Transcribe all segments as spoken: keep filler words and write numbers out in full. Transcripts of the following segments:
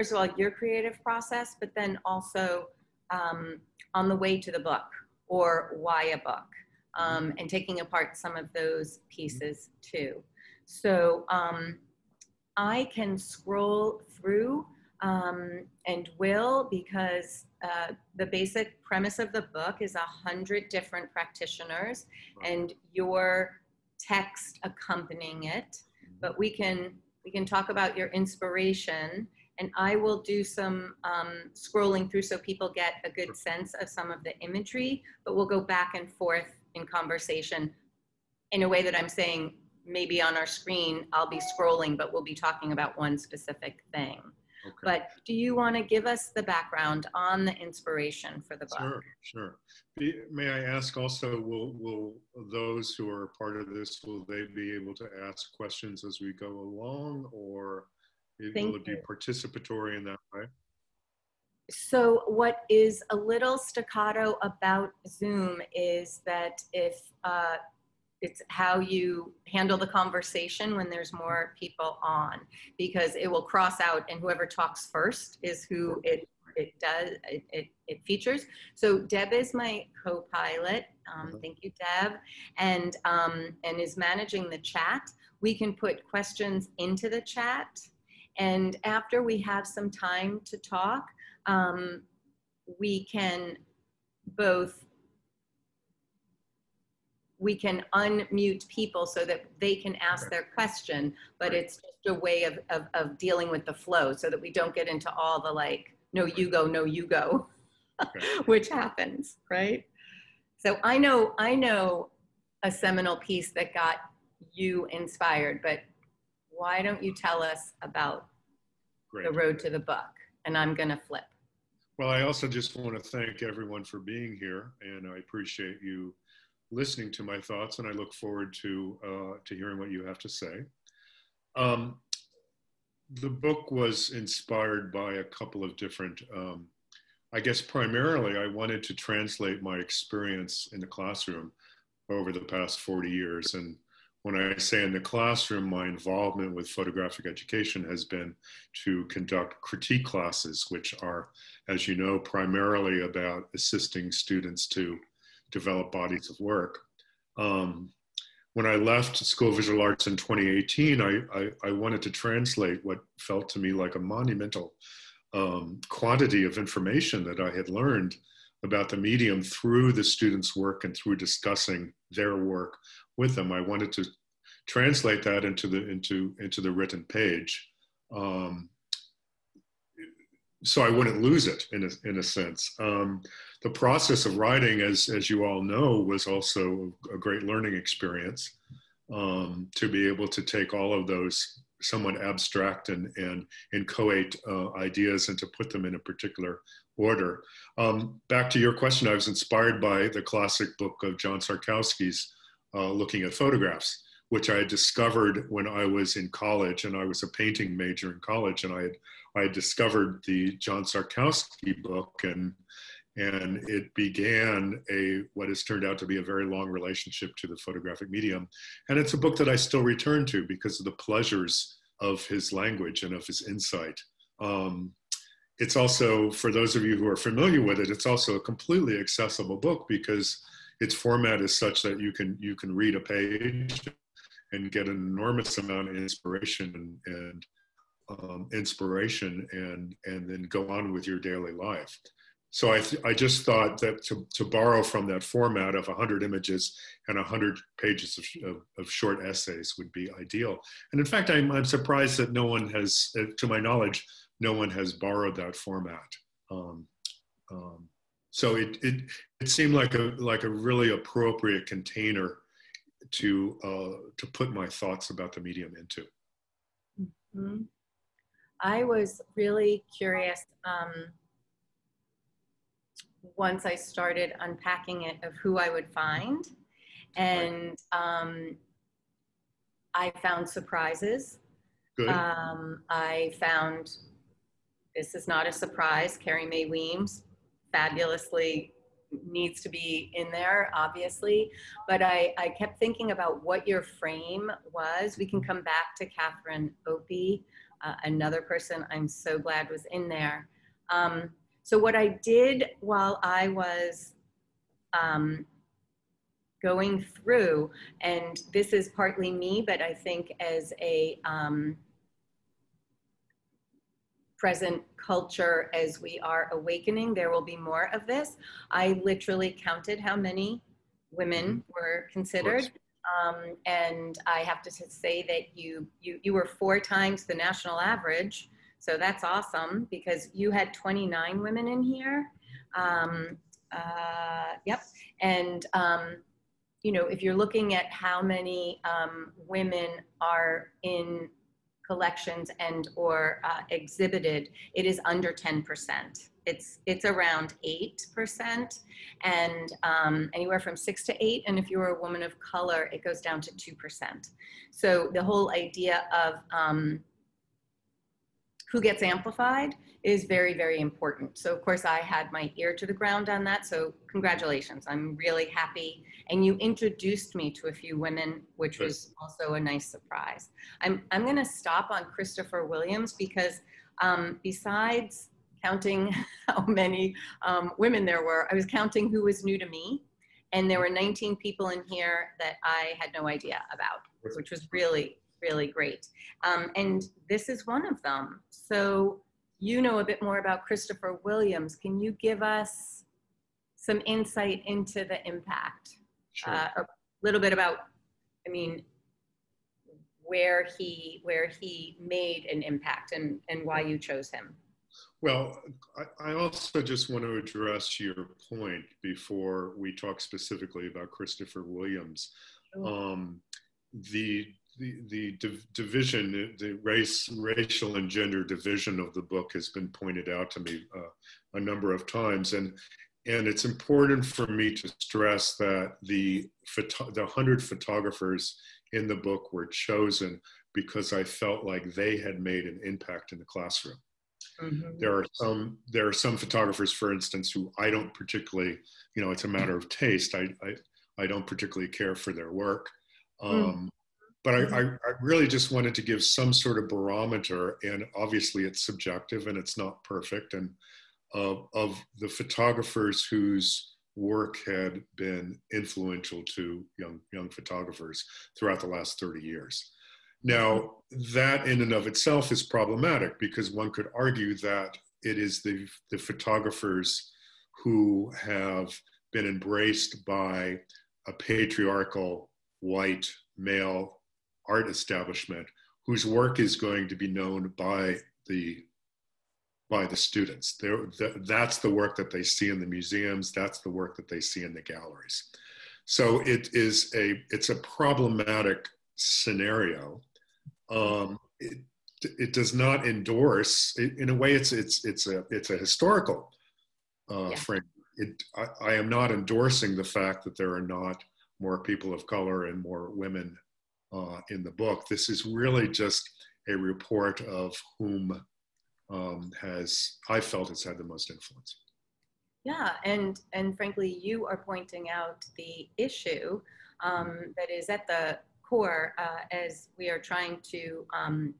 first of all, your creative process, but then also um, on the way to the book, or why a book, um, and taking apart some of those pieces too. So um, I can scroll through um, and will, because uh, the basic premise of the book is a hundred different practitioners and your text accompanying it. But we can, we can talk about your inspiration, and I will do some um, scrolling through so people get a good sense of some of the imagery, but we'll go back and forth in conversation in a way that I'm saying, maybe on our screen, I'll be scrolling, but we'll be talking about one specific thing. Okay. But do you want to give us the background on the inspiration for the book? Sure, sure. Be, may I ask also, will, will those who are part of this, will they be able to ask questions as we go along, or it, will it be participatory in that way? So what is a little staccato about Zoom is that if uh, it's how you handle the conversation when there's more people on, because it will cross out, and whoever talks first is who it, it does, it, it, it features. So Deb is my co-pilot. Um, thank you, Deb. And, um, and is managing the chat. We can put questions into the chat. And after we have some time to talk, um, we can both we can unmute people so that they can ask their question, but it's just a way of, of, of dealing with the flow so that we don't get into all the like, no, you go, no, you go, which happens, right? So I know, I know a seminal piece that got you inspired, but why don't you tell us about Great. The road to the book? And I'm gonna flip. Well, I also just wanna thank everyone for being here, and I appreciate you listening to my thoughts, and I look forward to uh, to hearing what you have to say. Um, the book was inspired by a couple of different, um, I guess primarily I wanted to translate my experience in the classroom over the past forty years. And when I say in the classroom, my involvement with photographic education has been to conduct critique classes, which are, as you know, primarily about assisting students to develop bodies of work. Um, when I left School of Visual Arts in twenty eighteen, I, I, I wanted to translate what felt to me like a monumental um, quantity of information that I had learned about the medium through the students' work and through discussing their work with them. I wanted to translate that into the, into, into the written page. Um, so I wouldn't lose it, in a, in a sense. Um, the process of writing, as, as you all know, was also a great learning experience, um, to be able to take all of those somewhat abstract and, and, and inchoate uh, ideas and to put them in a particular order. Um, back to your question, I was inspired by the classic book of John Szarkowski's uh, Looking at Photographs, which I had discovered when I was in college, and I was a painting major in college, and I had, I had discovered the John Szarkowski book, and, and it began a, what has turned out to be a very long relationship to the photographic medium. And it's a book that I still return to because of the pleasures of his language and of his insight. Um, it's also, for those of you who are familiar with it, it's also a completely accessible book because its format is such that you can, you can read a page and get an enormous amount of inspiration and, and um, inspiration and, and then go on with your daily life. So I, th I just thought that to, to borrow from that format of one hundred images and one hundred pages of, of, of short essays would be ideal. And in fact, I'm, I'm surprised that no one has, to my knowledge, no one has borrowed that format. Um, um, so it, it, it seemed like a, like a really appropriate container to uh, to put my thoughts about the medium into. Mm-hmm. I was really curious um, once I started unpacking it of who I would find, and um, I found surprises. Good. Um, I found, this is not a surprise, Carrie Mae Weems fabulously needs to be in there, obviously, but I, I kept thinking about what your frame was. We can come back to Catherine Opie, uh, another person I'm so glad was in there. Um, so what I did while I was um, going through, and this is partly me, but I think as a um, present culture, as we are awakening, there will be more of this. I literally counted how many women were considered. Um, and I have to say that you, you, you were four times the national average. So that's awesome, because you had twenty-nine women in here. Um, uh, yep. And, um, you know, if you're looking at how many um, women are in collections and or uh, exhibited, it is under ten percent. It's, it's around eight percent, and um, anywhere from six to eight. And if you were a woman of color, it goes down to two percent. So the whole idea of um, who gets amplified is very, very important. So of course I had my ear to the ground on that. So congratulations, I'm really happy. And you introduced me to a few women, which sure. was also a nice surprise. I'm, I'm gonna stop on Christopher Williams, because um, besides counting how many um, women there were, I was counting who was new to me. And there were nineteen people in here that I had no idea about, which was really, really great. Um, and this is one of them. So you know a bit more about Christopher Williams. Can you give us some insight into the impact? Sure. Uh, a little bit about, I mean, where he, where he made an impact and, and why you chose him. Well, I, I also just want to address your point before we talk specifically about Christopher Williams. Sure. Um, the The, the div division, the race, racial and gender division of the book has been pointed out to me uh, a number of times. And, and it's important for me to stress that the, the one hundred photographers in the book were chosen because I felt like they had made an impact in the classroom. Mm-hmm. There are some, there are some photographers, for instance, who I don't particularly, you know, it's a matter of taste. I, I, I don't particularly care for their work. Um, mm. But I, I really just wanted to give some sort of barometer, and obviously it's subjective and it's not perfect, and uh, of the photographers whose work had been influential to young, young photographers throughout the last thirty years. Now, that in and of itself is problematic, because one could argue that it is the, the photographers who have been embraced by a patriarchal white male art establishment whose work is going to be known by the by the students. They're, that's the work that they see in the museums. That's the work that they see in the galleries. So it is a it's a problematic scenario. Um, it, it does not endorse. It, in a way, it's it's it's a it's a historical uh, yeah. framework. It, I, I am not endorsing the fact that there are not more people of color and more women Uh, in the book. This is really just a report of whom um, has, I felt, has had the most influence. Yeah, and, and frankly, you are pointing out the issue um, that is at the core uh, as we are trying to um,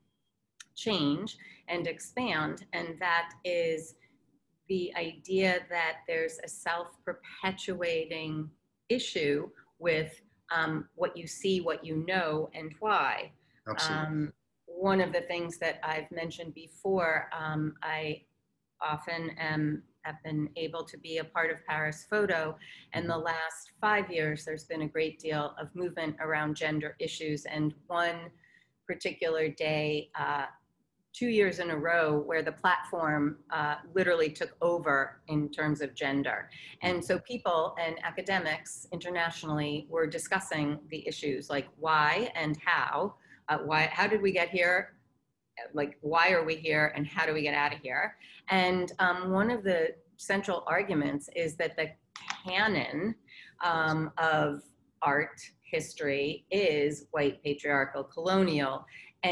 change and expand, and that is the idea that there's a self-perpetuating issue with Um, what you see, what you know, and why. Absolutely. Um, one of the things that I've mentioned before, um, I often am, have been able to be a part of Paris Photo, and the last five years there's been a great deal of movement around gender issues, and one particular day, uh, two years in a row, where the platform uh, literally took over in terms of gender. And so people and academics internationally were discussing the issues, like why and how, uh, why, how did we get here? Like, why are we here and how do we get out of here? And um, one of the central arguments is that the canon um, of art history is white, patriarchal, colonial.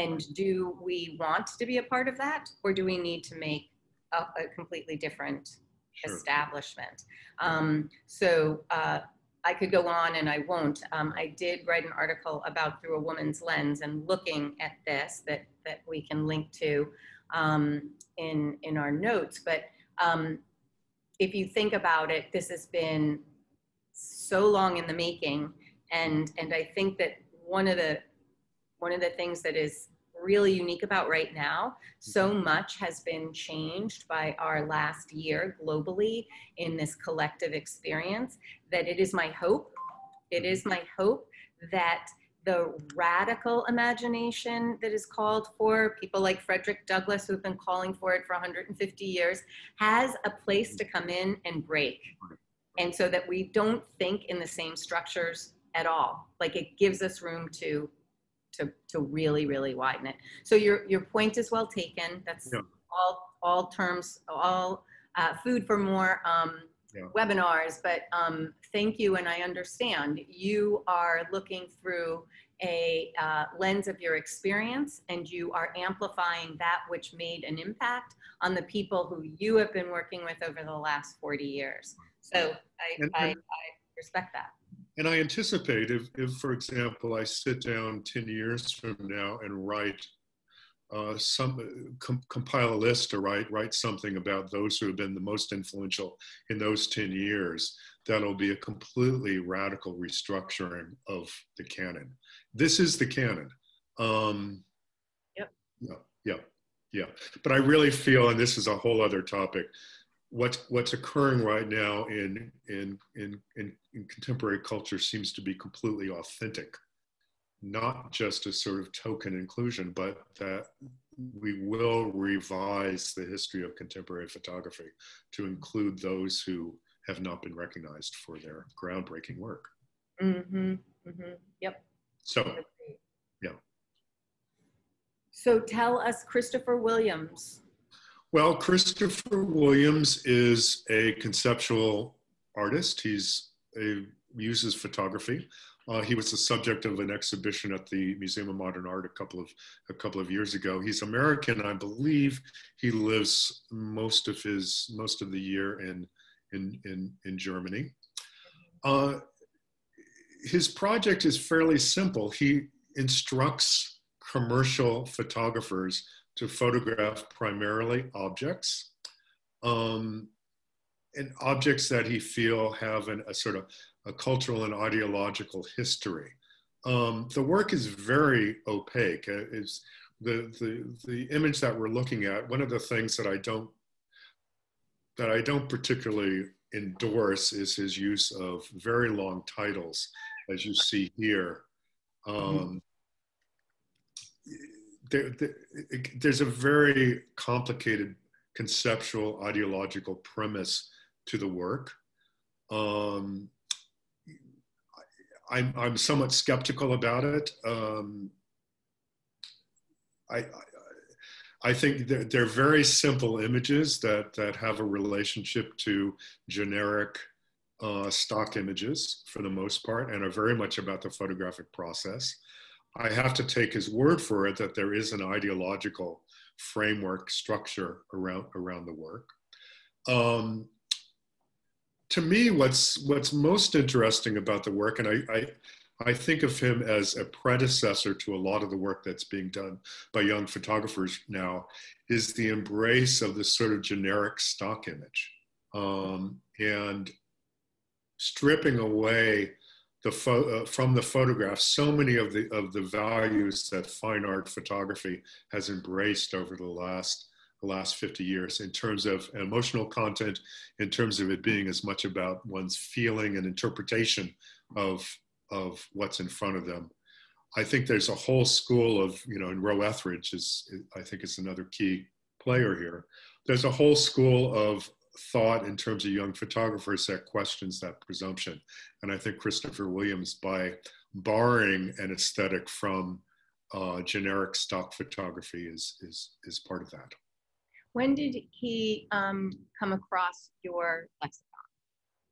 And do we want to be a part of that, or do we need to make a, a completely different sure. establishment? Um, so uh, I could go on and I won't. Um, I did write an article about Through a Woman's Lens and looking at this that, that we can link to um, in, in our notes. But um, if you think about it, this has been so long in the making. And, and I think that one of the, one of the things that is really unique about right now, so much has been changed by our last year globally in this collective experience, that it is my hope, it is my hope that the radical imagination that is called for, people like Frederick Douglass who've been calling for it for one hundred fifty years, has a place to come in and break. And so that we don't think in the same structures at all. Like it gives us room to To, to really, really widen it. So your, your point is well taken. That's yeah. all, all terms, all uh, food for more um, yeah. webinars, but um, thank you. And I understand you are looking through a uh, lens of your experience, and you are amplifying that which made an impact on the people who you have been working with over the last forty years. So I, I, I respect that. And I anticipate if, if, for example, I sit down ten years from now and write uh, some, com compile a list or write, write something about those who have been the most influential in those ten years, that'll be a completely radical restructuring of the canon. This is the canon. Um, yep. Yeah, yeah, yeah. But I really feel, and this is a whole other topic, What's, what's occurring right now in, in, in, in, in contemporary culture seems to be completely authentic, not just a sort of token inclusion, but that we will revise the history of contemporary photography to include those who have not been recognized for their groundbreaking work. Mm-hmm, mm-hmm, yep. So, yeah. So tell us Christopher Williams. Well, Christopher Williams is a conceptual artist. He's a, uses photography. Uh, he was the subject of an exhibition at the Museum of Modern Art a couple of a couple of years ago. He's American, I believe. He lives most of his most of the year in in in, in Germany. Uh, his project is fairly simple. He instructs commercial photographers to photograph primarily objects, um, and objects that he feel have an, a sort of a cultural and ideological history. Um, the work is very opaque. It's the, the, the image that we're looking at, one of the things that I don't, that I don't particularly endorse is his use of very long titles, as you see here. Um, mm-hmm. There, there, there's a very complicated conceptual ideological premise to the work. Um, I'm, I'm somewhat skeptical about it. Um, I, I, I think they're, they're very simple images that, that have a relationship to generic uh, stock images for the most part, and are very much about the photographic process. I have to take his word for it that there is an ideological framework structure around, around the work. Um, to me, what's, what's most interesting about the work, and I, I, I think of him as a predecessor to a lot of the work that's being done by young photographers now, is the embrace of this sort of generic stock image, um, and stripping away The pho uh, from the photograph, so many of the of the values that fine art photography has embraced over the last the last fifty years, in terms of emotional content, in terms of it being as much about one's feeling and interpretation of of what's in front of them. I think there's a whole school of, you know, and Roe Ethridge is, I think, is another key player here. There's a whole school of thought in terms of young photographers that questions that presumption. And I think Christopher Williams, by borrowing an aesthetic from uh, generic stock photography, is, is, is part of that. When did he um, come across your lexicon?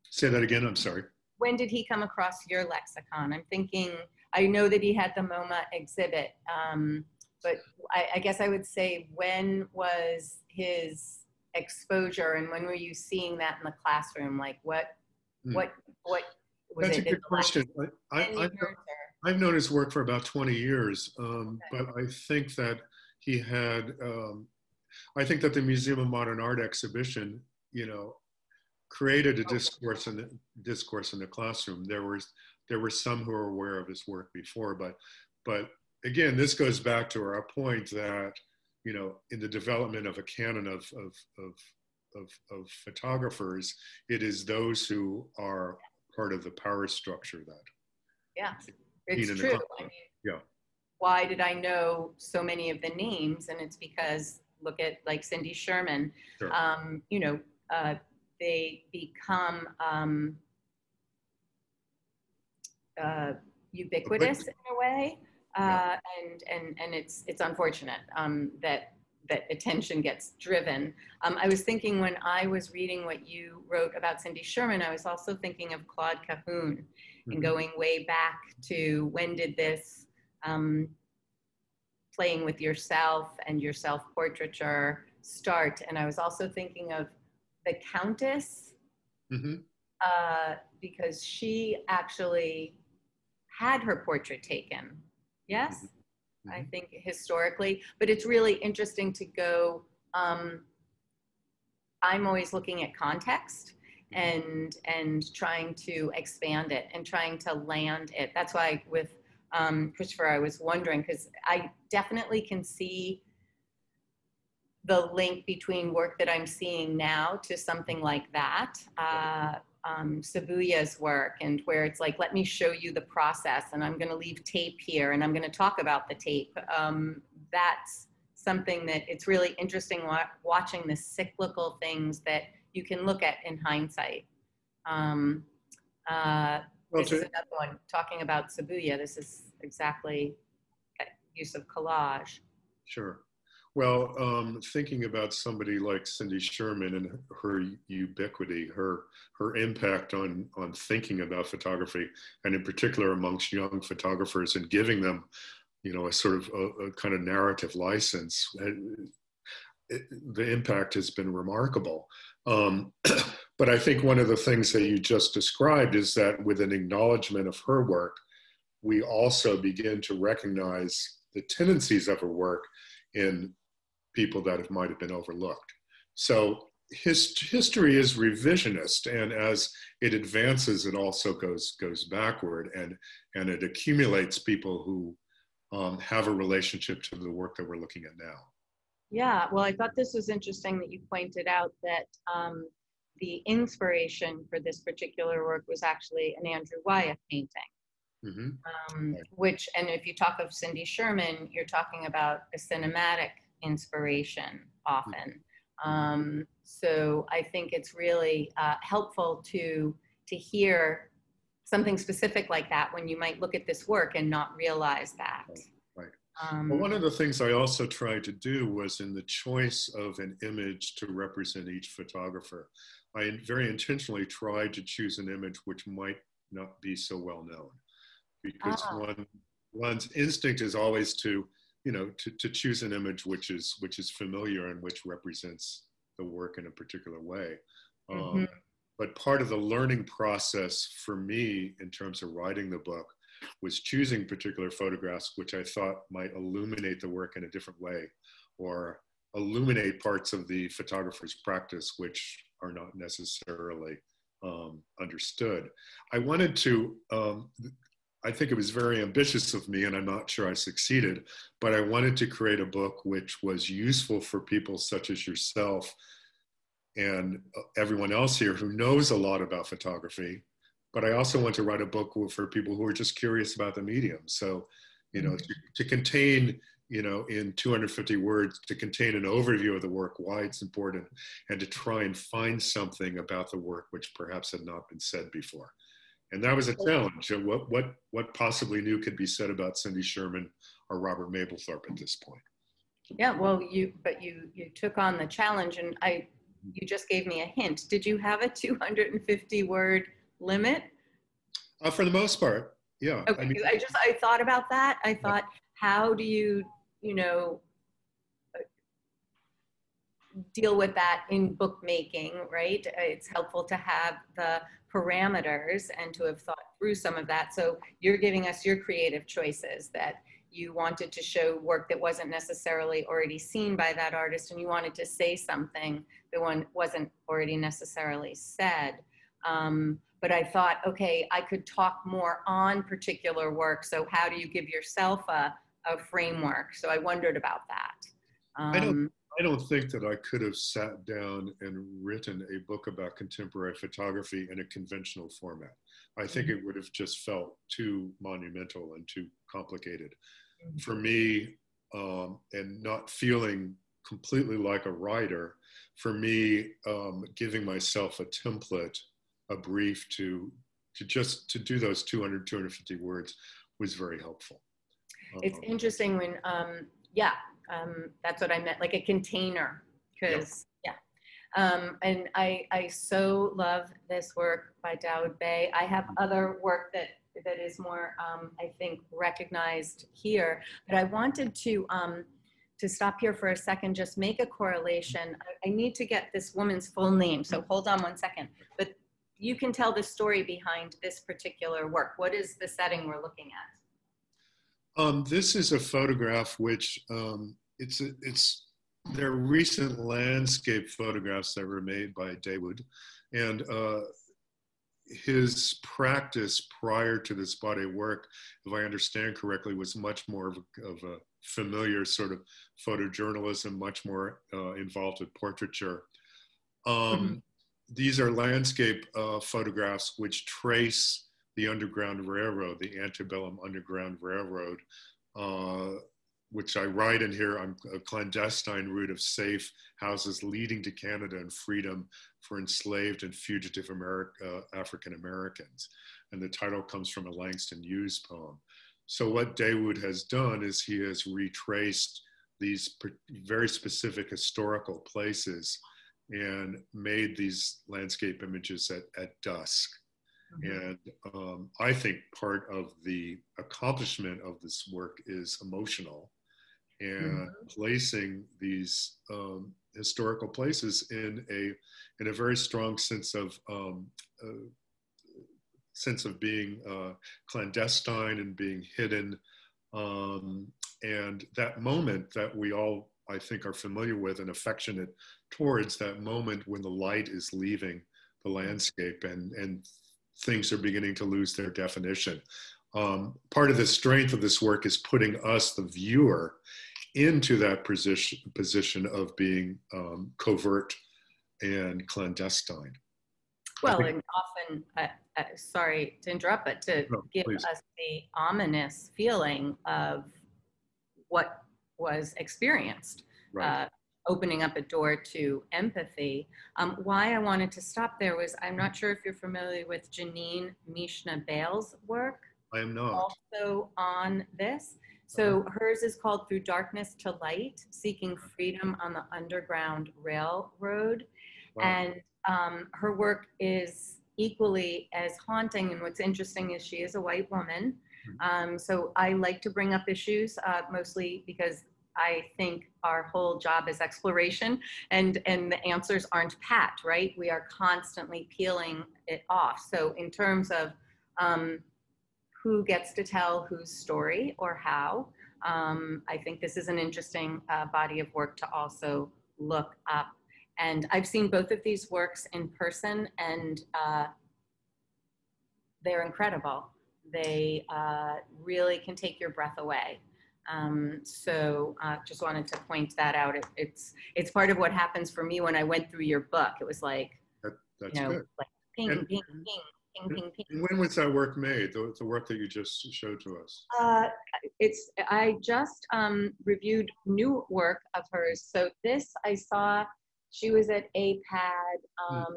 Say that again, I'm sorry. When did he come across your lexicon? I'm thinking, I know that he had the MoMA exhibit, um, but I, I guess I would say, when was his exposure, and when were you seeing that in the classroom? Like what, mm. what, what was That's it a good question. I, I, I've, I've known his work for about twenty years, um, okay. but I think that he had, um, I think that the Museum of Modern Art exhibition, you know, created a discourse in the discourse in the classroom. There was there were some who were aware of his work before, but but again, this goes back to our point that, you know, in the development of a canon of of of of, of photographers, it is those who are part of the power structure that. Yeah, it's true. I mean, yeah. Why did I know so many of the names? And it's because look at like Cindy Sherman. Sure. Um, you know. Uh, They become um, uh, ubiquitous in a way, uh, and and and it's it's unfortunate um, that that attention gets driven. Um, I was thinking when I was reading what you wrote about Cindy Sherman, I was also thinking of Claude Cahun, mm-hmm. and going way back to when did this um, playing with yourself and your self-portraiture start? And I was also thinking of the Countess, mm-hmm. uh, because she actually had her portrait taken. Yes, mm-hmm. I think historically, but it's really interesting to go, um, I'm always looking at context and, and trying to expand it and trying to land it. That's why with um, Christopher, I was wondering, because I definitely can see the link between work that I'm seeing now to something like that, uh, um, Sabuya's work, and where it's like, let me show you the process, and I'm gonna leave tape here, and I'm gonna talk about the tape. Um, that's something that it's really interesting wa watching the cyclical things that you can look at in hindsight. Um, uh, well, this is another one, talking about Sabuya, this is exactly use of collage. Sure. Well, um, thinking about somebody like Cindy Sherman and her ubiquity, her her impact on on thinking about photography, and in particular amongst young photographers, and giving them, you know, a sort of a, a kind of narrative license, it, it, the impact has been remarkable. Um, but I think one of the things that you just described is that with an acknowledgement of her work, we also begin to recognize the tendencies of her work in people that have, might have been overlooked. So his, history is revisionist, and as it advances, it also goes, goes backward, and, and it accumulates people who um, have a relationship to the work that we're looking at now. Yeah, well, I thought this was interesting that you pointed out that um, the inspiration for this particular work was actually an Andrew Wyeth painting. Mm-hmm. um, which, and if you talk of Cindy Sherman, you're talking about a cinematic inspiration often. Um, so I think it's really uh, helpful to, to hear something specific like that when you might look at this work and not realize that. Right. Right. Um, well, one of the things I also tried to do was in the choice of an image to represent each photographer, I very intentionally tried to choose an image which might not be so well known. Because ah. one, one's instinct is always to, you know, to, to choose an image which is which is familiar and which represents the work in a particular way. Um, mm-hmm. But part of the learning process for me in terms of writing the book was choosing particular photographs which I thought might illuminate the work in a different way, or illuminate parts of the photographer's practice which are not necessarily um, understood. I wanted to. Um, I think it was very ambitious of me, and I'm not sure I succeeded, but I wanted to create a book which was useful for people such as yourself and everyone else here who knows a lot about photography, but I also want to write a book for people who are just curious about the medium. So, you know, to, to contain, you know, in two hundred fifty words, to contain an overview of the work, why it's important, and to try and find something about the work which perhaps had not been said before. And that was a challenge. What, what, what possibly new could be said about Cindy Sherman or Robert Mapplethorpe at this point? Yeah, well, you, but you, you took on the challenge, and I, you just gave me a hint. Did you have a two hundred fifty word limit? Uh, for the most part, yeah. Okay, I mean, I just, I thought about that. I thought, yeah. How do you, you know, deal with that in bookmaking, right? It's helpful to have the parameters and to have thought through some of that. So you're giving us your creative choices, that you wanted to show work that wasn't necessarily already seen by that artist, and you wanted to say something that one wasn't already necessarily said. Um, but I thought, okay, I could talk more on particular work. So how do you give yourself a, a framework? So I wondered about that. Um, I don't, I don't think that I could have sat down and written a book about contemporary photography in a conventional format. I think it would have just felt too monumental and too complicated. For me, um, and not feeling completely like a writer, for me, um, giving myself a template, a brief to, to just to do those two hundred, two hundred fifty words was very helpful. Um, it's interesting when, um, yeah, um, that's what I meant, like a container, because, yep. yeah. Um, and I, I so love this work by Dawoud Bey. I have other work that, that is more, um, I think, recognized here. But I wanted to, um, to stop here for a second, just make a correlation. I, I need to get this woman's full name, so hold on one second. But you can tell the story behind this particular work. What is the setting we're looking at? Um, this is a photograph which, um, it's, it's, there are recent landscape photographs that were made by Dawoud, and uh, his practice prior to this body of work, if I understand correctly, was much more of a, of a familiar sort of photojournalism, much more uh, involved with portraiture. Um, mm-hmm. These are landscape uh, photographs which trace the Underground Railroad, the antebellum Underground Railroad, uh, which I write in here, I'm a clandestine route of safe houses leading to Canada and freedom for enslaved and fugitive America, uh, African Americans. And the title comes from a Langston Hughes poem. So what Dawoud has done is he has retraced these very specific historical places and made these landscape images at, at dusk. Mm-hmm. And um, I think part of the accomplishment of this work is emotional. And placing these um, historical places in a in a very strong sense of um, uh, sense of being uh, clandestine and being hidden, um, and that moment that we all I think are familiar with and affectionate towards, that moment when the light is leaving the landscape and and things are beginning to lose their definition. Um, part of the strength of this work is putting us, the viewer, into that position, position of being um, covert and clandestine. Well, and often, uh, uh, sorry to interrupt, but to no, give please. us the ominous feeling of what was experienced, right. uh, opening up a door to empathy. Um, why I wanted to stop there was, I'm not sure if you're familiar with Jeanine Michna-Bales' work. I am not. Also on this. So hers is called Through Darkness to Light, Seeking Freedom on the Underground Railroad. Wow. And um, her work is equally as haunting. And what's interesting is she is a white woman. Um, so I like to bring up issues, uh, mostly because I think our whole job is exploration, and, and the answers aren't pat, right? We are constantly peeling it off. So in terms of, um, who gets to tell whose story or how. Um, I think this is an interesting uh, body of work to also look up. And I've seen both of these works in person, and uh, they're incredible. They uh, really can take your breath away. Um, so uh, just wanted to point that out. It, it's, it's part of what happens for me when I went through your book. It was like, that, that's you know, good. like ping, and ping, ping. And when was that work made, the, the work that you just showed to us? Uh, it's, I just um, reviewed new work of hers. So this I saw, she was at A PAD. Um, mm.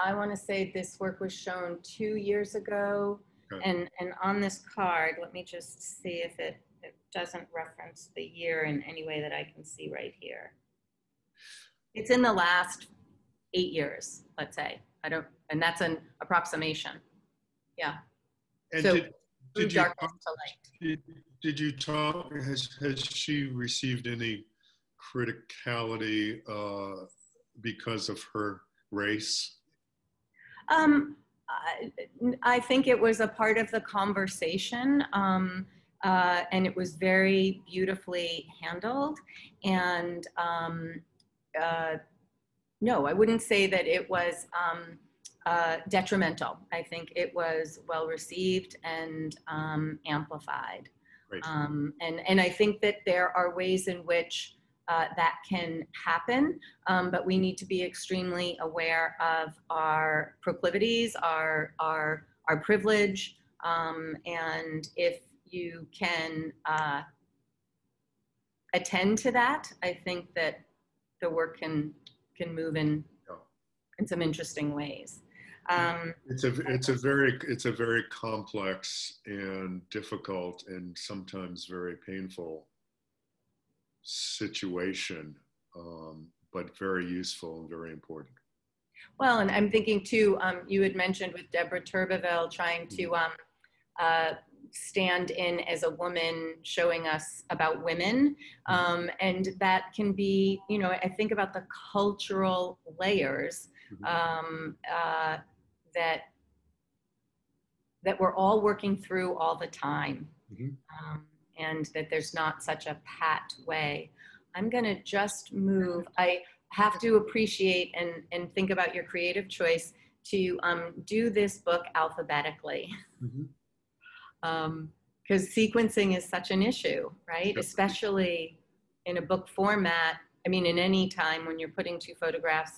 I want to say this work was shown two years ago. Okay. And, and on this card, let me just see if it, it doesn't reference the year in any way that I can see right here. It's in the last eight years, let's say. I don't, and that's an approximation. Yeah. And so, did, did, you talk, to light. Did, did you talk, has, has she received any criticality uh, because of her race? Um, I, I think it was a part of the conversation, um, uh, and it was very beautifully handled. And um, uh, no, I wouldn't say that it was um, uh, detrimental. I think it was well received and um, amplified. Right. Um, and, and I think that there are ways in which Uh, that can happen, um, but we need to be extremely aware of our proclivities, our, our, our privilege, um, and if you can uh, attend to that, I think that the work can, can move in, in some interesting ways. Um, it's, a, it's, a very, it's a very complex and difficult and sometimes very painful situation, um, but very useful and very important. Well, and I'm thinking too, um, you had mentioned with Deborah Turbeville trying to um, uh, stand in as a woman, showing us about women. Um, and that can be, you know, I think about the cultural layers um, uh, that, that we're all working through all the time. Mm-hmm. um, and that there's not such a pat way. I'm gonna just move. I have to appreciate and, and think about your creative choice to um, do this book alphabetically. Mm-hmm. um, 'cause sequencing is such an issue, right? Yep. Especially in a book format. I mean, in any time when you're putting two photographs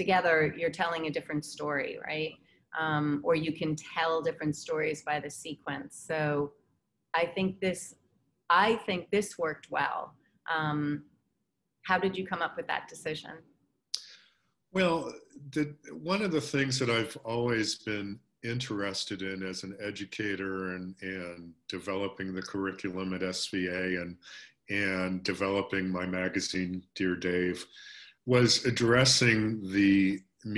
together, you're telling a different story, right? Um, or you can tell different stories by the sequence. So, I think this, I think this worked well. Um, how did you come up with that decision? Well, the, one of the things that I've always been interested in as an educator and, and developing the curriculum at S V A and, and developing my magazine, Dear Dave, was addressing the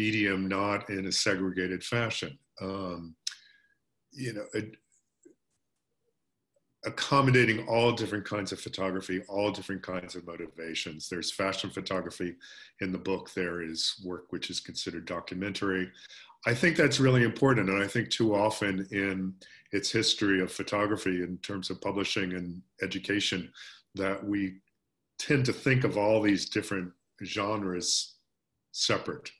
medium not in a segregated fashion. Um, you know, it, accommodating all different kinds of photography, all different kinds of motivations. There's fashion photography in the book. There is work which is considered documentary. I think that's really important. And I think too often in its history of photography in terms of publishing and education, that we tend to think of all these different genres separate.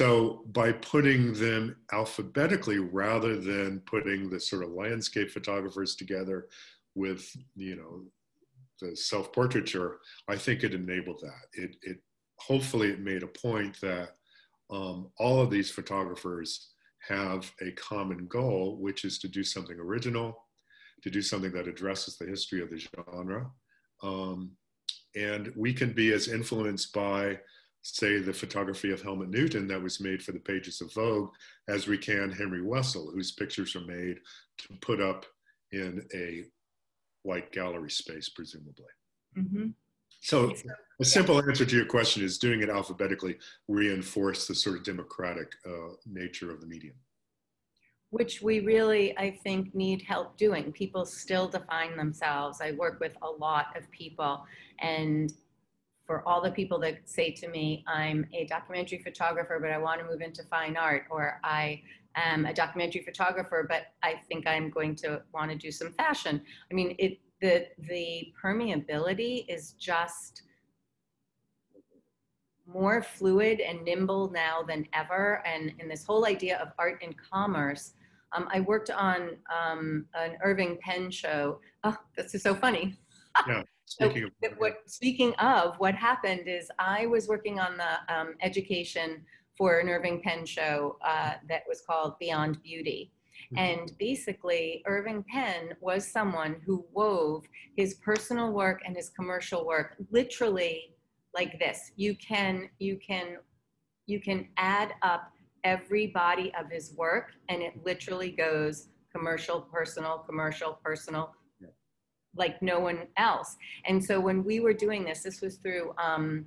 So by putting them alphabetically, rather than putting the sort of landscape photographers together with, you know, the self-portraiture, I think it enabled that. It, it hopefully it made a point that um, all of these photographers have a common goal, which is to do something original, to do something that addresses the history of the genre. Um, and we can be as influenced by, say, the photography of Helmut Newton that was made for the pages of Vogue, as we can Henry Wessel, whose pictures are made to put up in a white gallery space, presumably. Mm-hmm. So a simple answer to your question is doing it alphabetically reinforced the sort of democratic uh, nature of the medium. Which we really, I think, need help doing. People still define themselves. I work with a lot of people, and for all the people that say to me, I'm a documentary photographer, but I want to move into fine art, or I am a documentary photographer, but I think I'm going to want to do some fashion. I mean, it, the, the permeability is just more fluid and nimble now than ever. And in this whole idea of art and commerce, um, I worked on um, an Irving Penn show. Oh, this is so funny. Yeah. Speaking of, so, what, speaking of what happened is I was working on the um, education for an Irving Penn show uh, that was called Beyond Beauty. Mm-hmm. And basically Irving Penn was someone who wove his personal work and his commercial work literally like this. You can, you can, you can add up every body of his work and it literally goes commercial, personal, commercial, personal, like no one else. And so when we were doing this, this was through um,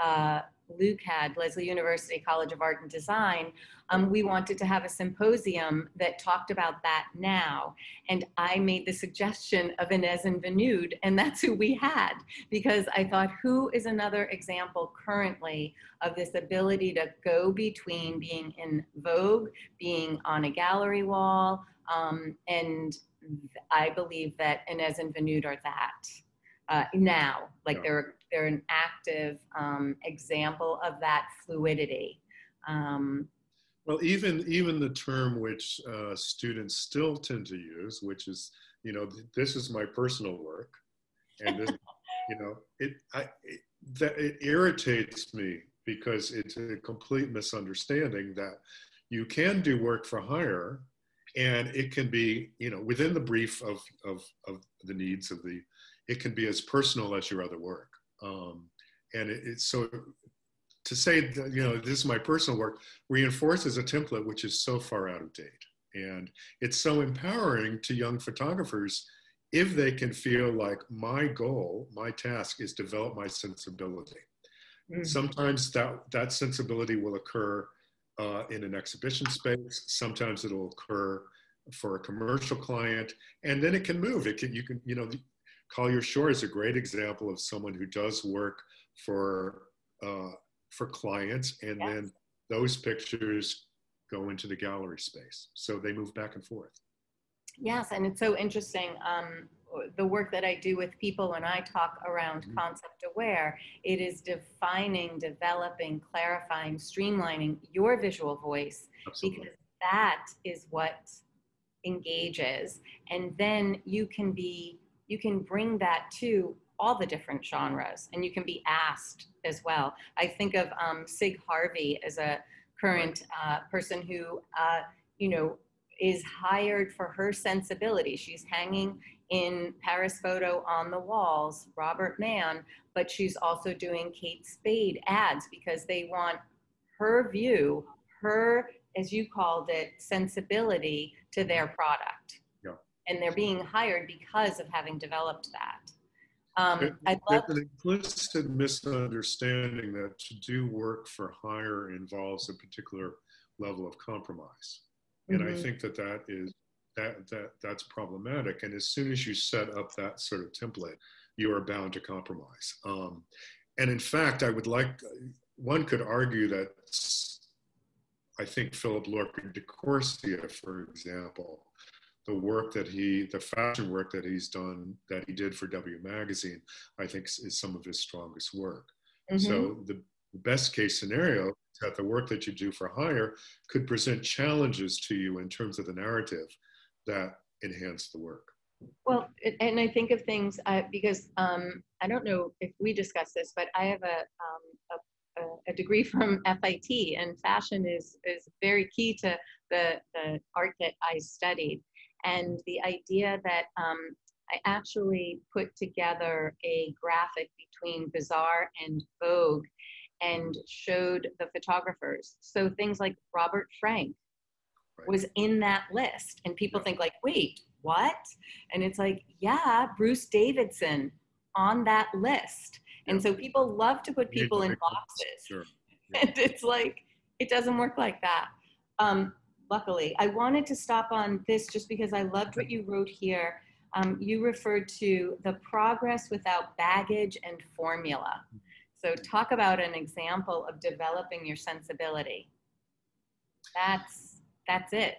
uh, LUCAD, Leslie University College of Art and Design, um, we wanted to have a symposium that talked about that now. And I made the suggestion of Inez and Vinoodh, and that's who we had, because I thought, who is another example currently of this ability to go between being in Vogue, being on a gallery wall, um, and I believe that Inez and Vinoodh are that. Uh, now, like yeah. they're they're an active um, example of that fluidity. Um, well, even even the term which uh, students still tend to use, which is, you know, this is my personal work, and this, you know, it, I, it that it irritates me because it's a complete misunderstanding that you can do work for hire, and it can be, you know, within the brief of of of the needs of the. It can be as personal as your other work. Um, and it, it, so to say, that, you know, this is my personal work, reinforces a template which is so far out of date. And it's so empowering to young photographers if they can feel like my goal, my task is develop my sensibility. Mm-hmm. Sometimes that, that sensibility will occur uh, in an exhibition space. Sometimes it'll occur for a commercial client, and then it can move. It can, you can, you know, the, Collier Shore is a great example of someone who does work for, uh, for clients, and yes. then those pictures go into the gallery space. So they move back and forth. Yes, and it's so interesting. Um, the work that I do with people when I talk around mm-hmm. Concept Aware, it is defining, developing, clarifying, streamlining your visual voice. Absolutely. Because that is what engages. And then you can be you can bring that to all the different genres, and you can be asked as well. I think of um, Sig Harvey as a current uh, person who, uh, you know, is hired for her sensibility. She's hanging in Paris Photo on the walls, Robert Mann, but she's also doing Kate Spade ads because they want her view, her, as you called it, sensibility to their product. And they're being hired because of having developed that. Um, I'd love There's an implicit misunderstanding that to do work for hire involves a particular level of compromise. Mm-hmm. And I think that, that is, that, that that's problematic. And as soon as you set up that sort of template, you are bound to compromise. Um, and in fact, I would like, one could argue that, I think Philip Lorca de Corsia, for example, the work that he, the fashion work that he's done, that he did for W Magazine, I think is some of his strongest work. Mm-hmm. So the best case scenario is that the work that you do for hire could present challenges to you in terms of the narrative that enhance the work. Well, and I think of things uh, because um, I don't know if we discussed this, but I have a, um, a, a degree from F I T, and fashion is, is very key to the, the art that I studied. And the idea that um, I actually put together a graphic between Bazaar and Vogue and showed the photographers. So things like Robert Frank was in that list. And people think like, wait, what? And it's like, yeah, Bruce Davidson on that list. And so people love to put people in boxes. Sure. Yeah. And it's like, it doesn't work like that. Um, Luckily, I wanted to stop on this just because I loved what you wrote here. Um, you referred to the progress without baggage and formula. So talk about an example of developing your sensibility. That's, that's it.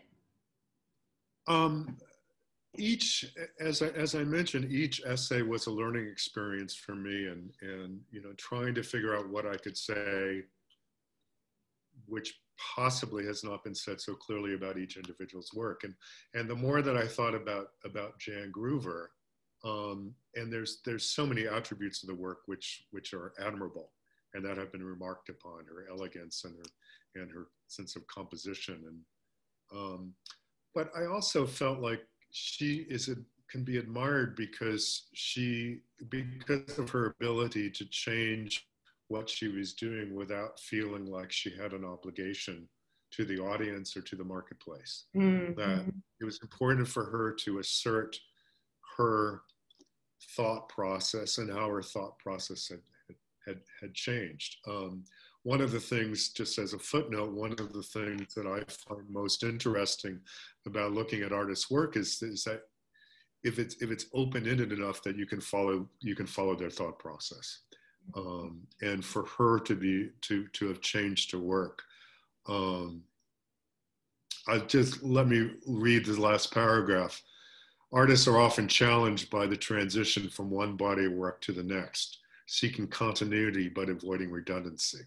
Um, each, as I, as I mentioned, each essay was a learning experience for me, and, and you know, trying to figure out what I could say, which possibly has not been said so clearly about each individual's work. And, and the more that I thought about, about Jan Gruver, um, and there's, there's so many attributes of the work which, which are admirable and that have been remarked upon, her elegance and her, and her sense of composition. And, um, but I also felt like she is, a, can be admired because she, because of her ability to change what she was doing without feeling like she had an obligation to the audience or to the marketplace. Mm-hmm. That it was important for her to assert her thought process and how her thought process had, had had, had changed. Um, one of the things, just as a footnote, one of the things that I find most interesting about looking at artists' work is, is that if it's, if it's open-ended enough that you can follow, you can follow their thought process. Um, and for her to be, to, to have changed her work. Um, I just, let me read the last paragraph. Artists are often challenged by the transition from one body of work to the next, seeking continuity but avoiding redundancy.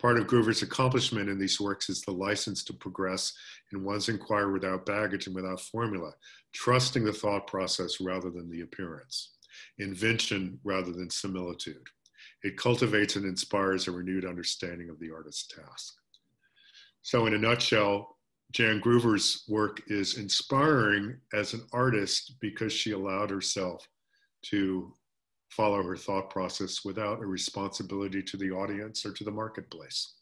Part of Gruver's accomplishment in these works is the license to progress in one's inquiry without baggage and without formula, trusting the thought process rather than the appearance, invention rather than similitude. It cultivates and inspires a renewed understanding of the artist's task. So in a nutshell, Jan Gruver's work is inspiring as an artist because she allowed herself to follow her thought process without a responsibility to the audience or to the marketplace.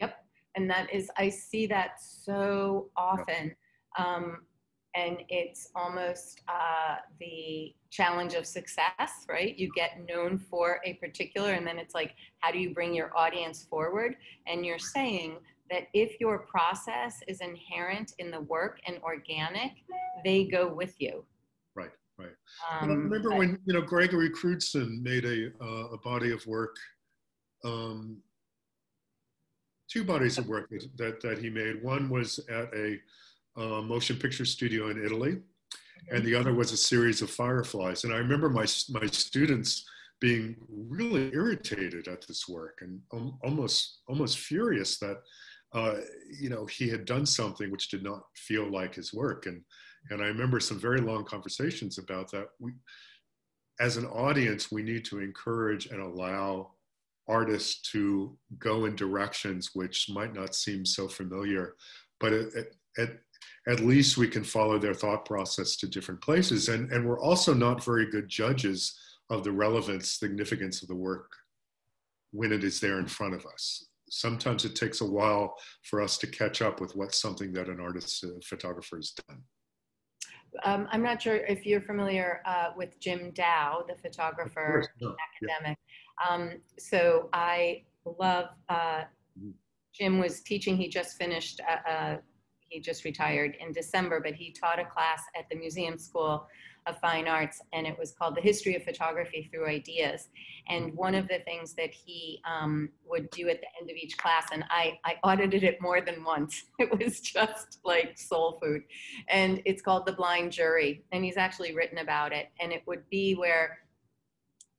Yep, and that is, I see that so often. Yeah. Um, and it's almost uh, the challenge of success, right? You get known for a particular, and then it's like, how do you bring your audience forward? And you're saying that if your process is inherent in the work and organic, they go with you. Right, right. Um, well, I remember but, when, you know, Gregory Crudson made a, uh, a body of work, um, two bodies of work that, that he made. One was at a uh, motion picture studio in Italy, and the other was a series of fireflies. And I remember my, my students being really irritated at this work and um, almost, almost furious that, Uh, you know, he had done something which did not feel like his work. And, and I remember some very long conversations about that. We, as an audience, we need to encourage and allow artists to go in directions which might not seem so familiar, but at, at, at least we can follow their thought process to different places. And, and we're also not very good judges of the relevance, significance of the work when it is there in front of us. Sometimes it takes a while for us to catch up with what's something that an artist, a photographer has done. Um, I'm not sure if you're familiar uh, with Jim Dow, the photographer, no. academic. Yeah. Um, so I love, uh, Jim was teaching, he just finished, uh, uh, he just retired in December, but he taught a class at the Museum School of Fine Arts, and it was called The History of Photography Through Ideas. And one of the things that he um, would do at the end of each class, and I, I audited it more than once, it was just like soul food. And it's called The Blind Jury, and he's actually written about it. And it would be where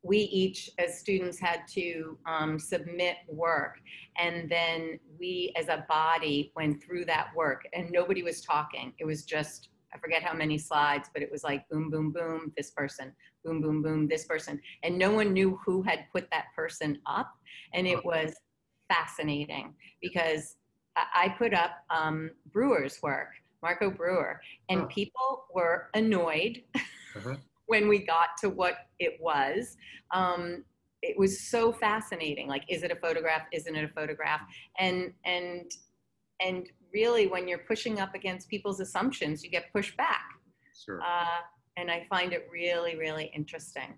we each, as students, had to um, submit work. And then we, as a body, went through that work, and nobody was talking. It was just, I forget how many slides, but it was like boom, boom, boom, this person, boom, boom, boom, this person. And no one knew who had put that person up. And it was fascinating because I put up um, Brewer's work, Marco Brewer, and people were annoyed uh-huh. when we got to what it was. Um, it was so fascinating. Like, is it a photograph? Isn't it a photograph? And, and, and, really, when you're pushing up against people's assumptions, you get pushed back. Sure. Uh, and I find it really, really interesting.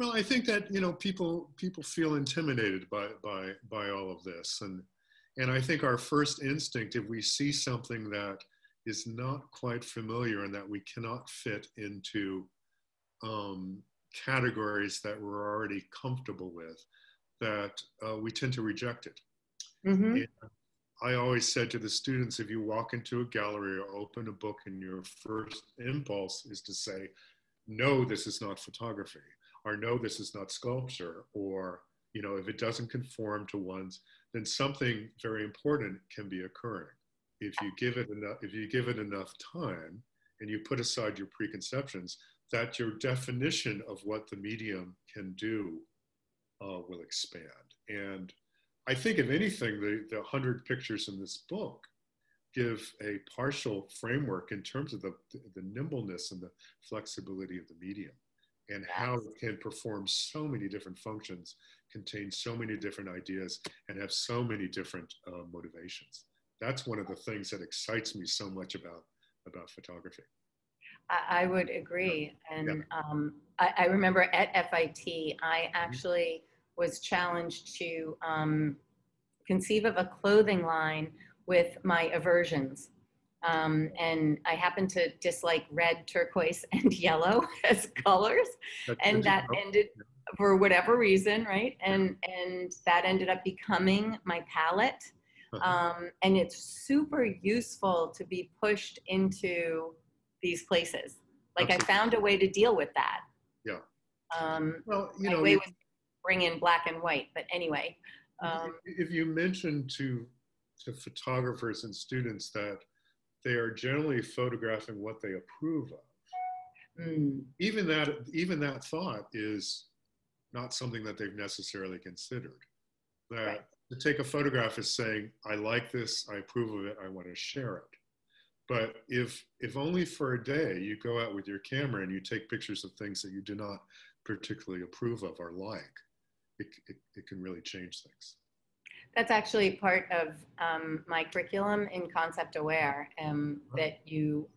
Well, I think that, you know, people people feel intimidated by by by all of this, and and I think our first instinct, if we see something that is not quite familiar and that we cannot fit into um, categories that we're already comfortable with, that uh, we tend to reject it. Mm-hmm. And I always said to the students, if you walk into a gallery or open a book and your first impulse is to say, no, this is not photography, or no, this is not sculpture, or, you know, if it doesn't conform to one's, then something very important can be occurring. If you give it enough, if you give it enough time and you put aside your preconceptions, that your definition of what the medium can do uh, will expand. And I think, if anything, the, the one hundred pictures in this book give a partial framework in terms of the, the nimbleness and the flexibility of the medium and how it can perform so many different functions, contain so many different ideas, and have so many different uh, motivations. That's one of the things that excites me so much about, about photography. I, I would agree. Yeah. And yeah. Um, I, I remember at F I T, I actually was challenged to um, conceive of a clothing line with my aversions. Um, and I happen to dislike red, turquoise, and yellow as colors. That's and that know. ended for whatever reason, right? And, and that ended up becoming my palette. Um, and it's super useful to be pushed into these places. Like Absolutely. I found a way to deal with that. Yeah. Um, well, you know, way was bring in black and white, but anyway. Um, if you mention to, to photographers and students that they are generally photographing what they approve of, mm. even that, even that thought is not something that they've necessarily considered. That right. to take a photograph is saying, I like this, I approve of it, I want to share it. But if, if only for a day you go out with your camera and you take pictures of things that you do not particularly approve of or like, it, it, it can really change things. That's actually part of um, my curriculum in Concept Aware, um, that you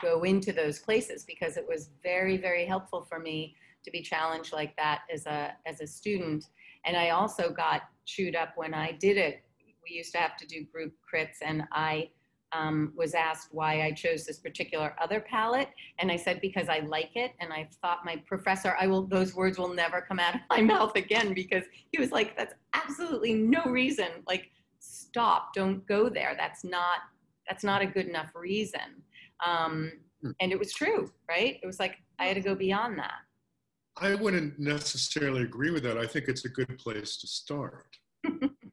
go into those places, because it was very, very helpful for me to be challenged like that as a, as a student. And I also got chewed up when I did it. We used to have to do group crits, and I um, was asked why I chose this particular other palette. And I said, because I like it. And I thought, my professor, I will, those words will never come out of my mouth again, because he was like, that's absolutely no reason. Like, stop, don't go there. That's not, that's not a good enough reason. Um, and it was true, right? It was like, I had to go beyond that. I wouldn't necessarily agree with that. I think it's a good place to start.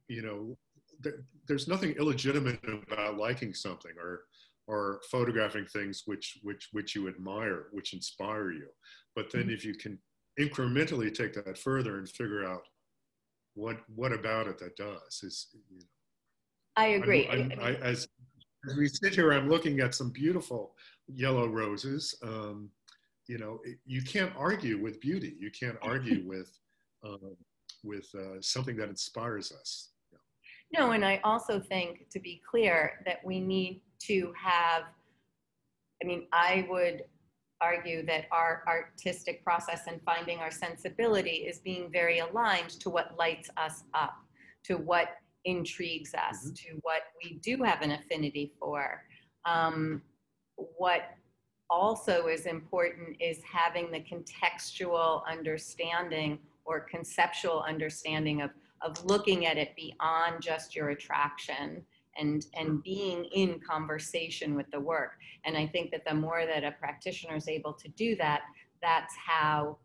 You know, th there's nothing illegitimate about liking something or or photographing things which which which you admire, which inspire you. But then, mm-hmm. if you can incrementally take that further and figure out what what about it that does is, you know. I agree. I'm, I'm, I, as, as we sit here, I'm looking at some beautiful yellow roses. Um, You know, you can't argue with beauty. You can't argue with um, with uh, something that inspires us. Yeah. No, and I also think, to be clear, that we need to have, I mean, I would argue that our artistic process and finding our sensibility is being very aligned to what lights us up, to what intrigues us, mm-hmm. to what we do have an affinity for. Um, what also is important is having the contextual understanding or conceptual understanding of, of looking at it beyond just your attraction and, and being in conversation with the work. And I think that the more that a practitioner is able to do that, that's how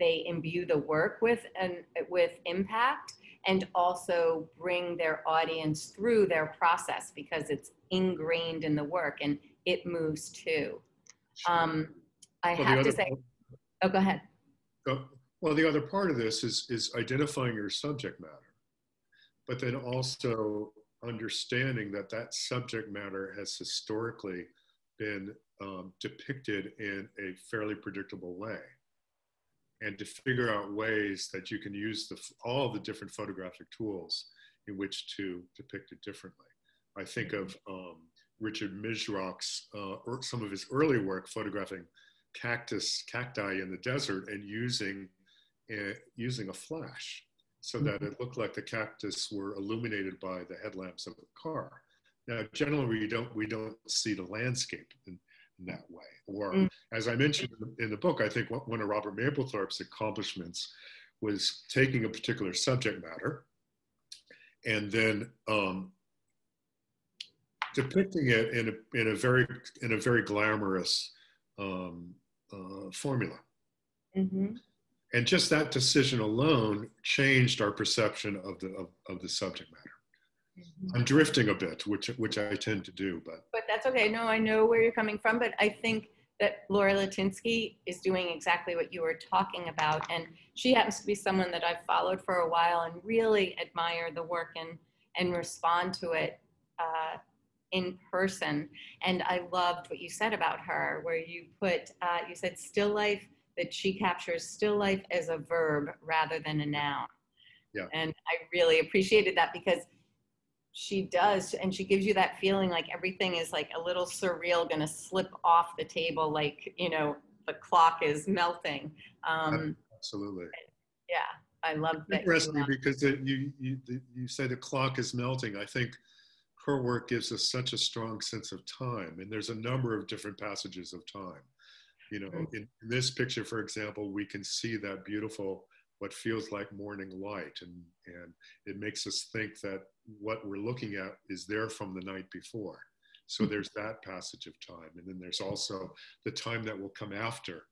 they imbue the work with, an, with impact, and also bring their audience through their process, because it's ingrained in the work and it moves too. Um, I well, have to say, part, oh, go ahead. Uh, well, the other part of this is, is identifying your subject matter, but then also understanding that that subject matter has historically been um, depicted in a fairly predictable way, and to figure out ways that you can use the, all the different photographic tools in which to depict it differently. I think of um, Richard Mizrak's, uh, or some of his early work photographing cactus, cacti in the desert, and using, uh, using a flash so that it looked like the cactus were illuminated by the headlamps of a car. Now, generally, we don't, we don't see the landscape in, in that way. Or, mm. as I mentioned in the book, I think one of Robert Mapplethorpe's accomplishments was taking a particular subject matter and then um, depicting it in a, in a very in a very glamorous um, uh, formula, mm-hmm. and just that decision alone changed our perception of the of, of the subject matter. Mm-hmm. I'm drifting a bit, which which I tend to do, but but that's okay. No, I know where you're coming from, but I think that Laura Litinsky is doing exactly what you were talking about, and she happens to be someone that I've followed for a while and really admire the work and and respond to it. Uh, in person. And I loved what you said about her, where you put, uh, you said still life, that she captures still life as a verb rather than a noun. Yeah. And I really appreciated that, because she does, and she gives you that feeling like everything is like a little surreal, going to slip off the table, like, you know, the clock is melting. Um, Absolutely. Yeah. I love that. Interesting, because it, you, you, you say the clock is melting. I think her work gives us such a strong sense of time, and there's a number of different passages of time. You know, in, in this picture, for example, we can see that beautiful, what feels like morning light, and, and it makes us think that what we're looking at is there from the night before. So there's that passage of time. And then there's also the time that will come after,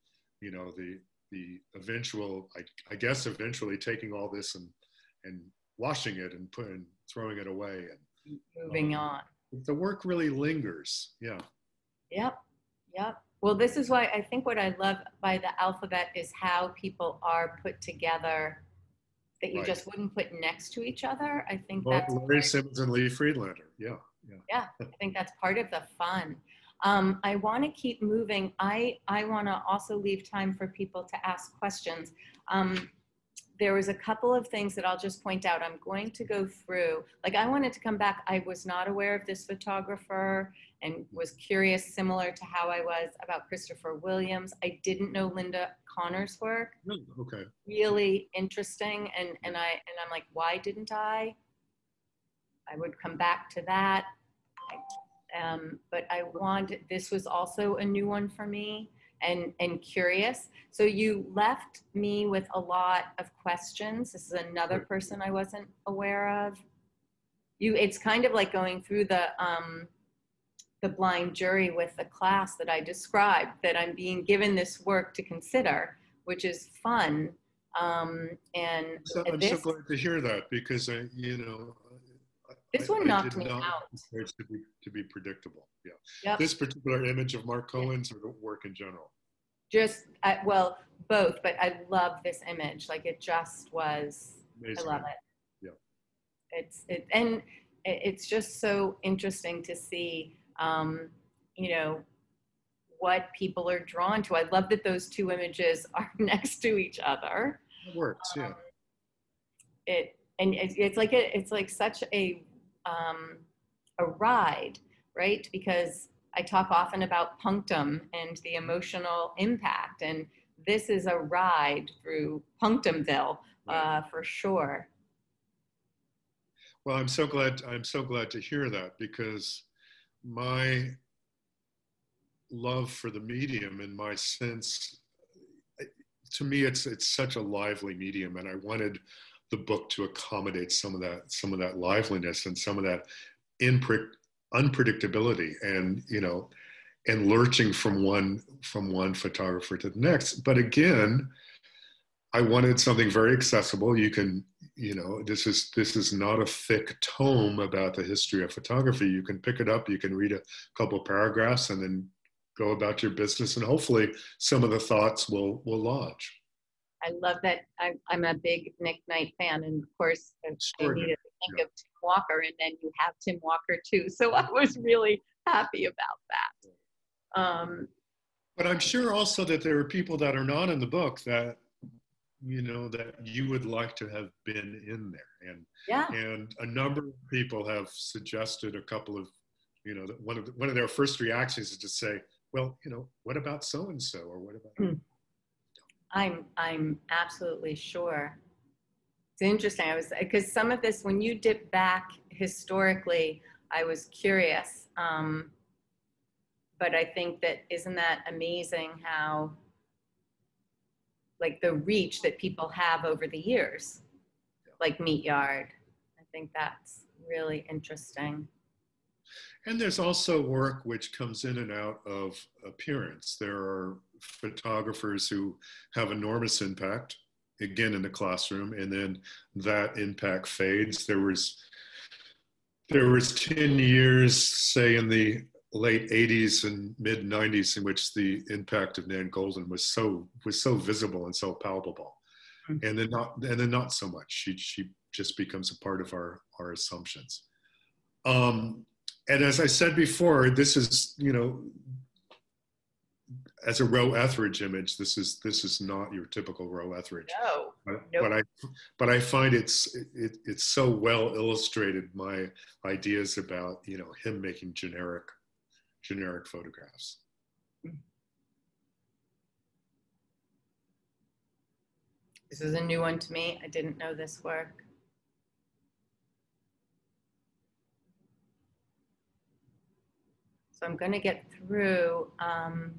you know, the, the eventual, I, I guess, eventually taking all this and, and washing it and put, and throwing it away. And moving um, on. The work really lingers. Yeah. Yep. Yep. Well, this is why I think what I love by the alphabet is how people are put together, that you right. just wouldn't put next to each other. I think well, that's- Larry Simmons and Lee Friedlander, yeah, yeah. Yeah, I think that's part of the fun. Um, I wanna keep moving. I, I wanna also leave time for people to ask questions. Um, there was a couple of things that I'll just point out. I'm going to go through, like I wanted to come back. I was not aware of this photographer and was curious, similar to how I was about Christopher Williams. I didn't know Linda Connor's work. No, okay. Really interesting. And, and, I, and I'm like, why didn't I? I would come back to that. I, um, but I wanted, this was also a new one for me. And, and curious. So you left me with a lot of questions. This is another person I wasn't aware of. You, it's kind of like going through the, um, the blind jury with the class that I described, that I'm being given this work to consider, which is fun. Um, and so, I'm this, so glad to hear that, because I, you know, this one knocked me out. To be, to be predictable, yeah. Yep. This particular image of Mark Cohen's or the work in general? Just, I, well, both, but I love this image. Like it just was, amazing. I love it. Yeah. It's, it, and it's just so interesting to see, um, you know, what people are drawn to. I love that those two images are next to each other. It works, um, yeah. It, and it, it's like, it, it's like such a, Um, a ride, right? Because I talk often about punctum and the emotional impact, and this is a ride through Punctumville uh, for sure. Well, I'm so glad. I'm so glad to hear that, because my love for the medium and my sense, to me, it's it's such a lively medium, and I wanted the book to accommodate some of that, some of that liveliness and some of that unpredictability, and you know, and lurching from one from one photographer to the next. But again, I wanted something very accessible. You can, you know, this is this is not a thick tome about the history of photography. You can pick it up, you can read a couple of paragraphs, and then go about your business. And hopefully, some of the thoughts will will lodge. I love that. I'm, I'm a big Nick Knight fan, and of course, sure, I needed to think yeah. of Tim Walker, and then you have Tim Walker too. So I was really happy about that. Um, but I'm sure also that there are people that are not in the book that, you know, that you would like to have been in there. And yeah. and a number of people have suggested a couple of, you know, one of the, one of their first reactions is to say, well, you know, what about so and so, or what about. Mm. I'm, I'm absolutely sure. It's interesting, I was, because some of this, when you dip back historically, I was curious, um, but I think that, isn't that amazing how, like the reach that people have over the years, like Meat Yard. I think that's really interesting. And there's also work which comes in and out of appearance. There are photographers who have enormous impact, again in the classroom, and then that impact fades. There was, there was ten years, say in the late eighties and mid nineties, in which the impact of Nan Golden was so was so visible and so palpable, mm-hmm. and then not and then not so much. She she just becomes a part of our our assumptions. Um, and as I said before, this is, you know, as a Roe Ethridge image, this is this is not your typical Roe Ethridge. No, but, nope. but I but I find it's it, it's so well illustrated my ideas about, you know, him making generic generic photographs. This is a new one to me. I didn't know this work. So I'm going to get through um,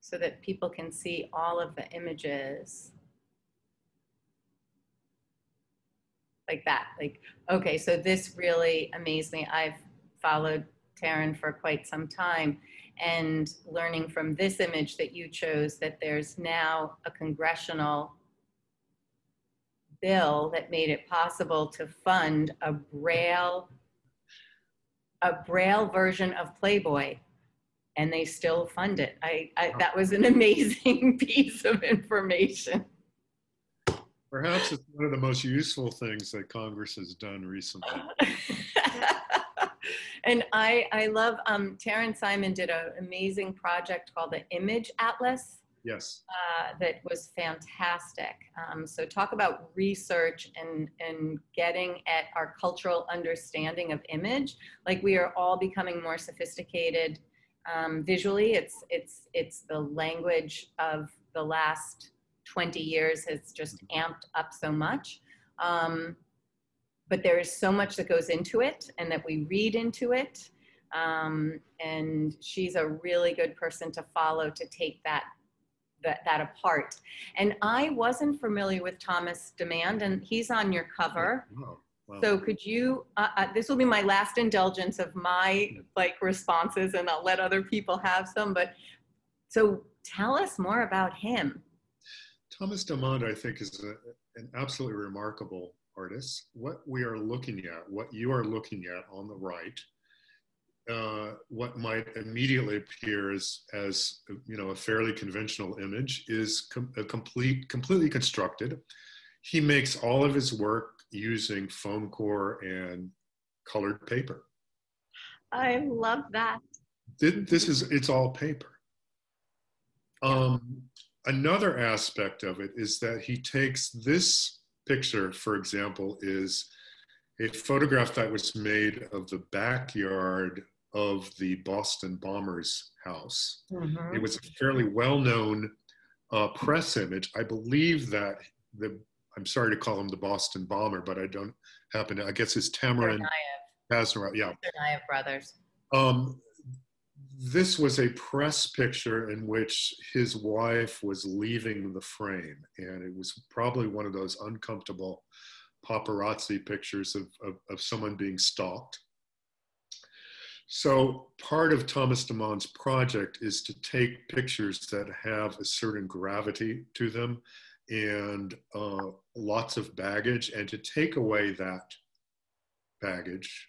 so that people can see all of the images. Like that, like, okay, so this really amazed me. I've followed Taryn for quite some time, and learning from this image that you chose that there's now a congressional bill that made it possible to fund a braille, a braille version of Playboy, and they still fund it. I, I that was an amazing piece of information. Perhaps it's one of the most useful things that Congress has done recently. And I, I love, um, Taryn Simon did an amazing project called the Image Atlas. Yes. Uh, that was fantastic. Um, so talk about research and, and getting at our cultural understanding of image. Like, we are all becoming more sophisticated um, visually. It's, it's, it's the language of the last twenty years has just amped up so much. Um, but there is so much that goes into it and that we read into it. Um, and she's a really good person to follow to take that, that, that apart. And I wasn't familiar with Thomas Demand, and he's on your cover. Oh, wow. So could you, uh, uh, this will be my last indulgence of my like responses, and I'll let other people have some, but so tell us more about him. Thomas Demand, I think, is a, an absolutely remarkable artist. What we are looking at, what you are looking at on the right, uh, what might immediately appear as, as you know, a fairly conventional image, is com a complete, completely constructed. He makes all of his work using foam core and colored paper. I love that. This is, it's all paper. Um, Another aspect of it is that he takes this picture, for example, is a photograph that was made of the backyard of the Boston Bombers' house. Mm-hmm. It was a fairly well-known uh, press image. I believe that the, I'm sorry to call him the Boston Bomber, but I don't happen to, I guess it's Tamarin Kaznarov, yeah. Tsarnaev brothers. Um, This was a press picture in which his wife was leaving the frame, and it was probably one of those uncomfortable paparazzi pictures of, of, of someone being stalked. So part of Thomas Demand's project is to take pictures that have a certain gravity to them and uh, lots of baggage, and to take away that baggage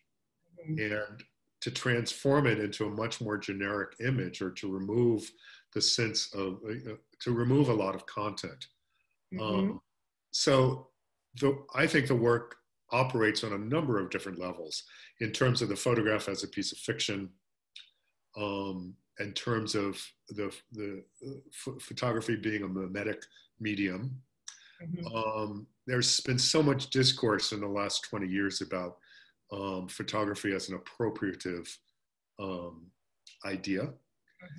and to transform it into a much more generic image, or to remove the sense of, uh, to remove a lot of content. Mm-hmm. um, so the, I think the work operates on a number of different levels, in terms of the photograph as a piece of fiction, um, in terms of the, the uh, photography being a mimetic medium. Mm-hmm. Um, there's been so much discourse in the last twenty years about Um, photography as an appropriative um, idea.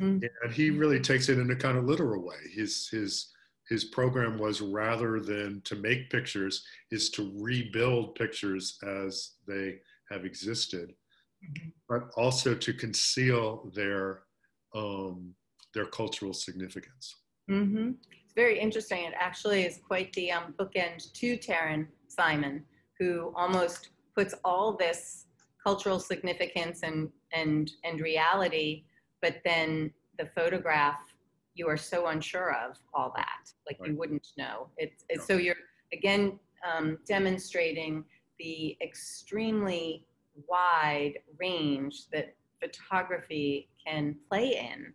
Mm-hmm. And he really takes it in a kind of literal way. His, his, his program was, rather than to make pictures, is to rebuild pictures as they have existed, mm-hmm. but also to conceal their, um, their cultural significance. Mm-hmm. It's very interesting. It actually is quite the um, bookend to Taryn Simon, who almost puts all this cultural significance and, and, and reality, but then the photograph, you are so unsure of all that. Like, right. You wouldn't know. It's, it's, no. So you're, again, um, demonstrating the extremely wide range that photography can play in.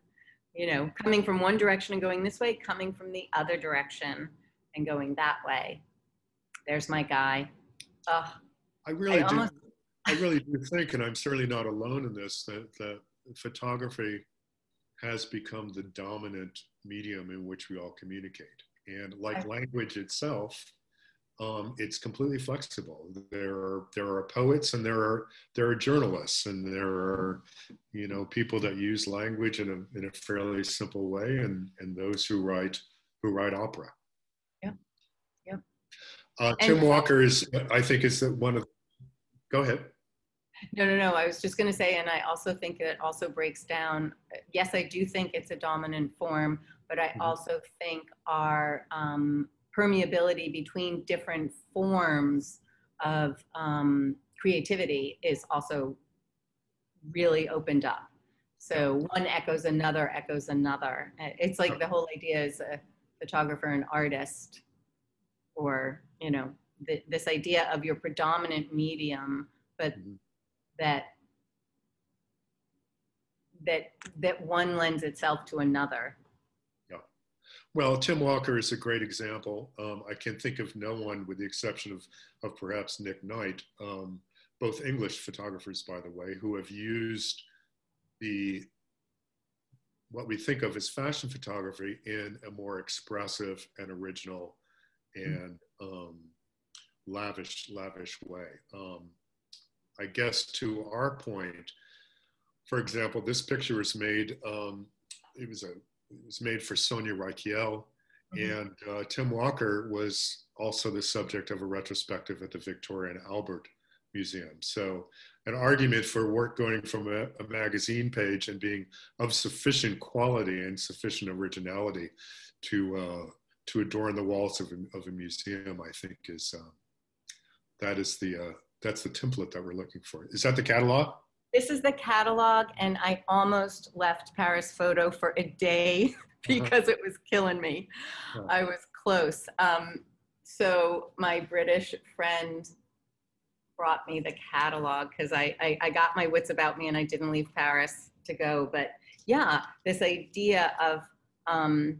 You know, coming from one direction and going this way, coming from the other direction and going that way. There's my guy. Ugh. I really, I, do, I really do think, and I'm certainly not alone in this, that, that photography has become the dominant medium in which we all communicate. And like language itself, um, it's completely flexible. There are, there are poets, and there are, there are journalists, and there are, you know, people that use language in a, in a fairly simple way, and, and those who write, who write opera. Yeah, Uh, Tim and, Walker is, I think, is that one of, go ahead. No, no, no, I was just gonna say, and I also think it also breaks down, yes, I do think it's a dominant form, but I mm-hmm. also think our um, permeability between different forms of um, creativity is also really opened up. So one echoes another, echoes another. It's like the whole idea is a photographer and artist, or, you know, th this idea of your predominant medium, but mm-hmm. that, that, that one lends itself to another. Yeah. Well, Tim Walker is a great example. Um, I can think of no one, with the exception of, of perhaps Nick Knight, um, both English photographers, by the way, who have used the, what we think of as fashion photography in a more expressive and original and um, lavish, lavish way. Um, I guess to our point, for example, this picture was made, um, it, was a, it was made for Sonia Rykiel, mm-hmm. and uh, Tim Walker was also the subject of a retrospective at the Victoria and Albert Museum. So an argument for work going from a, a magazine page and being of sufficient quality and sufficient originality to uh, to adorn the walls of a, of a museum, I think is, uh, that is the, uh, that's the template that we're looking for. Is that the catalog? This is the catalog, and I almost left Paris Photo for a day because it was killing me. Oh. I was close. Um, so my British friend brought me the catalog because I, I, I got my wits about me and I didn't leave Paris to go. But yeah, this idea of um,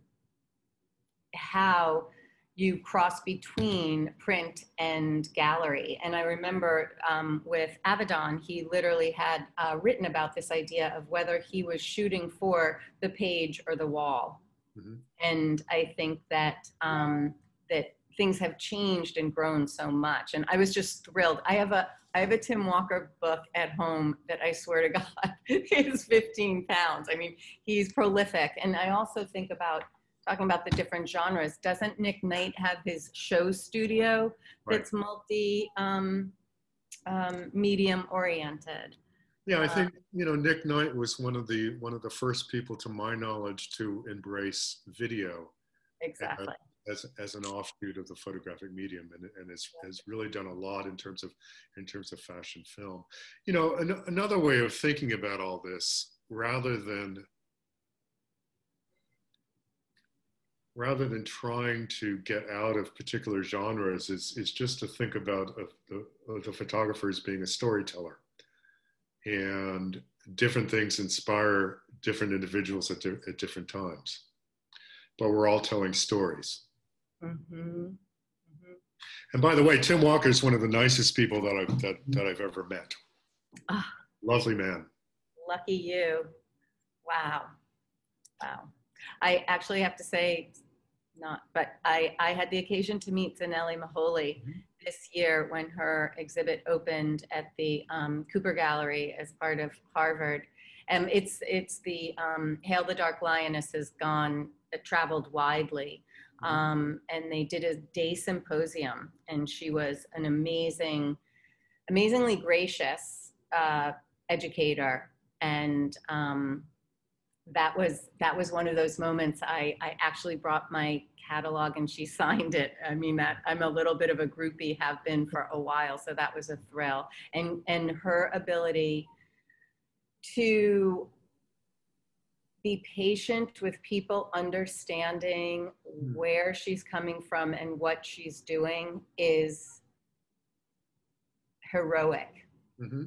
how you cross between print and gallery. And I remember um, with Avedon, he literally had uh, written about this idea of whether he was shooting for the page or the wall. Mm-hmm. And I think that, um, that things have changed and grown so much. And I was just thrilled. I have a, I have a Tim Walker book at home that I swear to God is fifteen pounds. I mean, he's prolific. And I also think about, talking about the different genres, doesn't Nick Knight have his show studio that's right. multi um, um, medium oriented? Yeah, I think, you know, Nick Knight was one of the, one of the first people to my knowledge to embrace video. Exactly. And, As, as an offshoot of the photographic medium, and, and has, has really done a lot in terms of, in terms of fashion film. You know, an, another way of thinking about all this, rather than, rather than trying to get out of particular genres, is, is just to think about of the, of the photographer as being a storyteller. And different things inspire different individuals at, di at different times. But we're all telling stories. Mm-hmm. Mm-hmm. And by the way, Tim Walker is one of the nicest people that I've, that, that I've ever met. Oh, lovely man. Lucky you. Wow. Wow. I actually have to say, not, but I, I had the occasion to meet Zanelli Moholy mm-hmm. this year when her exhibit opened at the um, Cooper Gallery as part of Harvard. And it's, it's the um, Hail the Dark Lioness has gone, it traveled widely. Um, and they did a day symposium, and she was an amazing, amazingly gracious uh, educator. And um, that was, that was one of those moments. I, I actually brought my catalog and she signed it. I mean, that I'm a little bit of a groupie, have been for a while. So that was a thrill. And, and her ability to be patient with people understanding where she's coming from and what she's doing is heroic mm-hmm.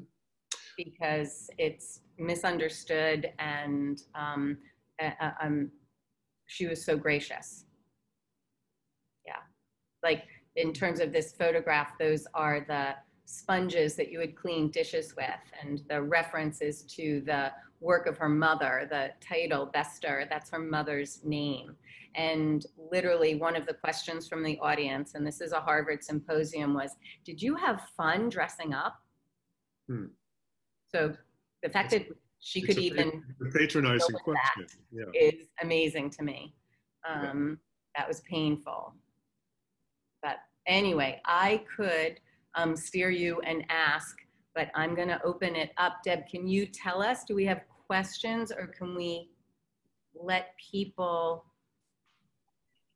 because it's misunderstood, and um, uh, um, she was so gracious. Yeah, like in terms of this photograph, those are the sponges that you would clean dishes with, and the references to the work of her mother, the title Bester, that's her mother's name. And literally one of the questions from the audience, and this is a Harvard symposium, was, did you have fun dressing up? Hmm. So the fact it's, that she could a, even- The patronizing question. Yeah. Is amazing to me. Um, yeah. That was painful. But Anyway, I could um, steer you and ask, but I'm going to open it up. Deb, can you tell us, do we have questions or can we let people?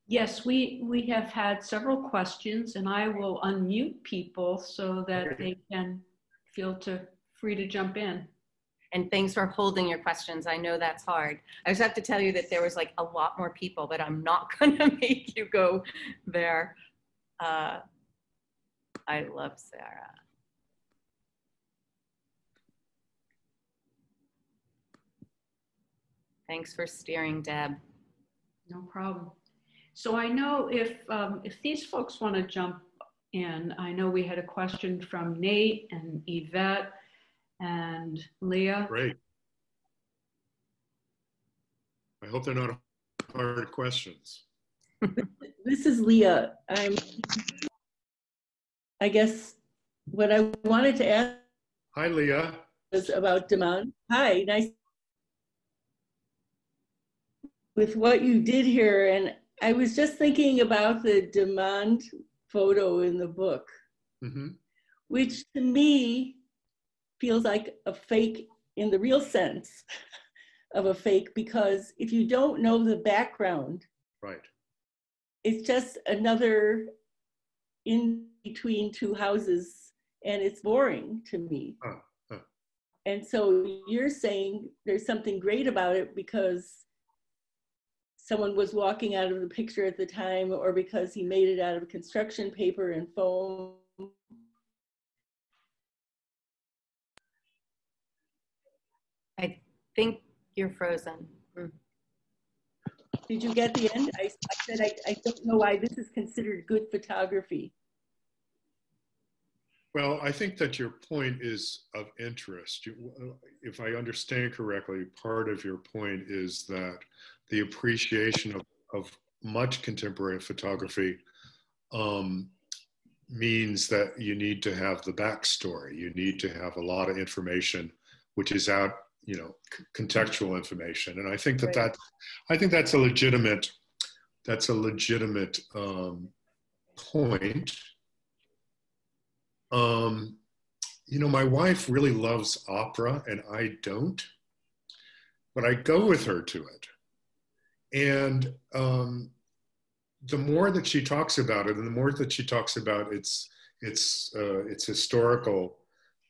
Yes, we, we have had several questions, and I will unmute people so that they can feel to, free to jump in. And thanks for holding your questions. I know that's hard. I just have to tell you that there was like a lot more people, but I'm not going to make you go there. Uh, I love Sarah. Thanks for steering, Deb. No problem. So I know if, um, if these folks want to jump in, I know we had a question from Nate and Yvette and Leah. Great. I hope they're not hard questions. This is Leah. I'm, I guess what I wanted to ask. Hi, Leah. Was about Demand. Hi, nice. With what you did here, and I was just thinking about the Demand photo in the book, mm-hmm. which to me feels like a fake in the real sense of a fake, because if you don't know the background, right, it's just another in between two houses, and it's boring to me. Oh, oh. And so you're saying there's something great about it because someone was walking out of the picture at the time, or because he made it out of construction paper and foam. I think you're frozen. Mm. Did you get the end? I, I said I, I don't know why this is considered good photography. Well, I think that your point is of interest. You, if I understand correctly, part of your point is that the appreciation of, of much contemporary photography um, means that you need to have the backstory. You need to have a lot of information, which is out, you know, contextual information. And I think that, right. that I think that's a legitimate, that's a legitimate um, point. Um, you know, my wife really loves opera and I don't, but I go with her to it. And um, the more that she talks about it, and the more that she talks about its its uh, its historical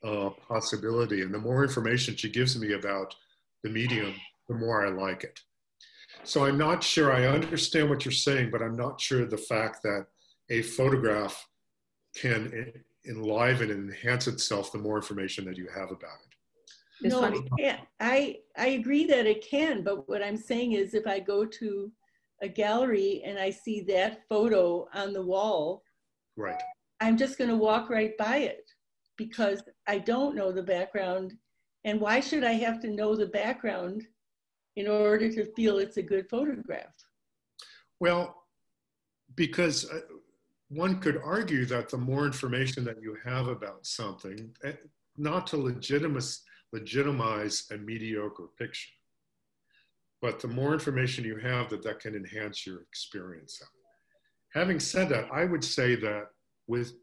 uh, possibility, and the more information she gives me about the medium, the more I like it. So I'm not sure I understand what you're saying, but I'm not sure the fact that a photograph can enliven and enhance itself the more information that you have about it. No, it can't. I, I agree that it can, but what I'm saying is if I go to a gallery and I see that photo on the wall, right, I'm just going to walk right by it because I don't know the background. And why should I have to know the background in order to feel it's a good photograph? Well, because one could argue that the more information that you have about something, not to legitimize, legitimize a mediocre picture. But the more information you have, that that can enhance your experience of it. Having said that, I would say that with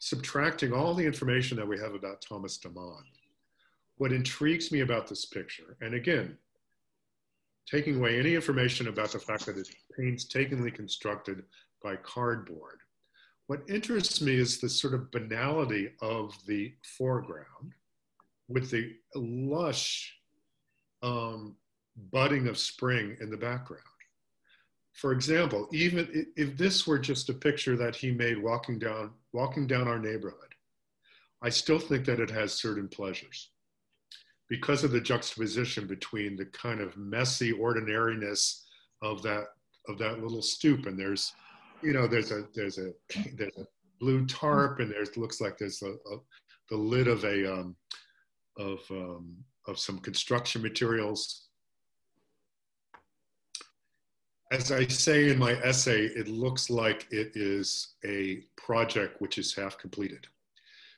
subtracting all the information that we have about Thomas Demand, what intrigues me about this picture, and again, taking away any information about the fact that it's painstakingly constructed by cardboard, what interests me is the sort of banality of the foreground, with the lush um, budding of spring in the background. For example, even if this were just a picture that he made walking down, walking down our neighborhood, I still think that it has certain pleasures because of the juxtaposition between the kind of messy ordinariness of that, of that little stoop. And there's, you know, there's a, there's a, there's a blue tarp, and there's, looks like there's a, a, the lid of a, um, of, um, of some construction materials. As I say in my essay, it looks like it is a project which is half completed.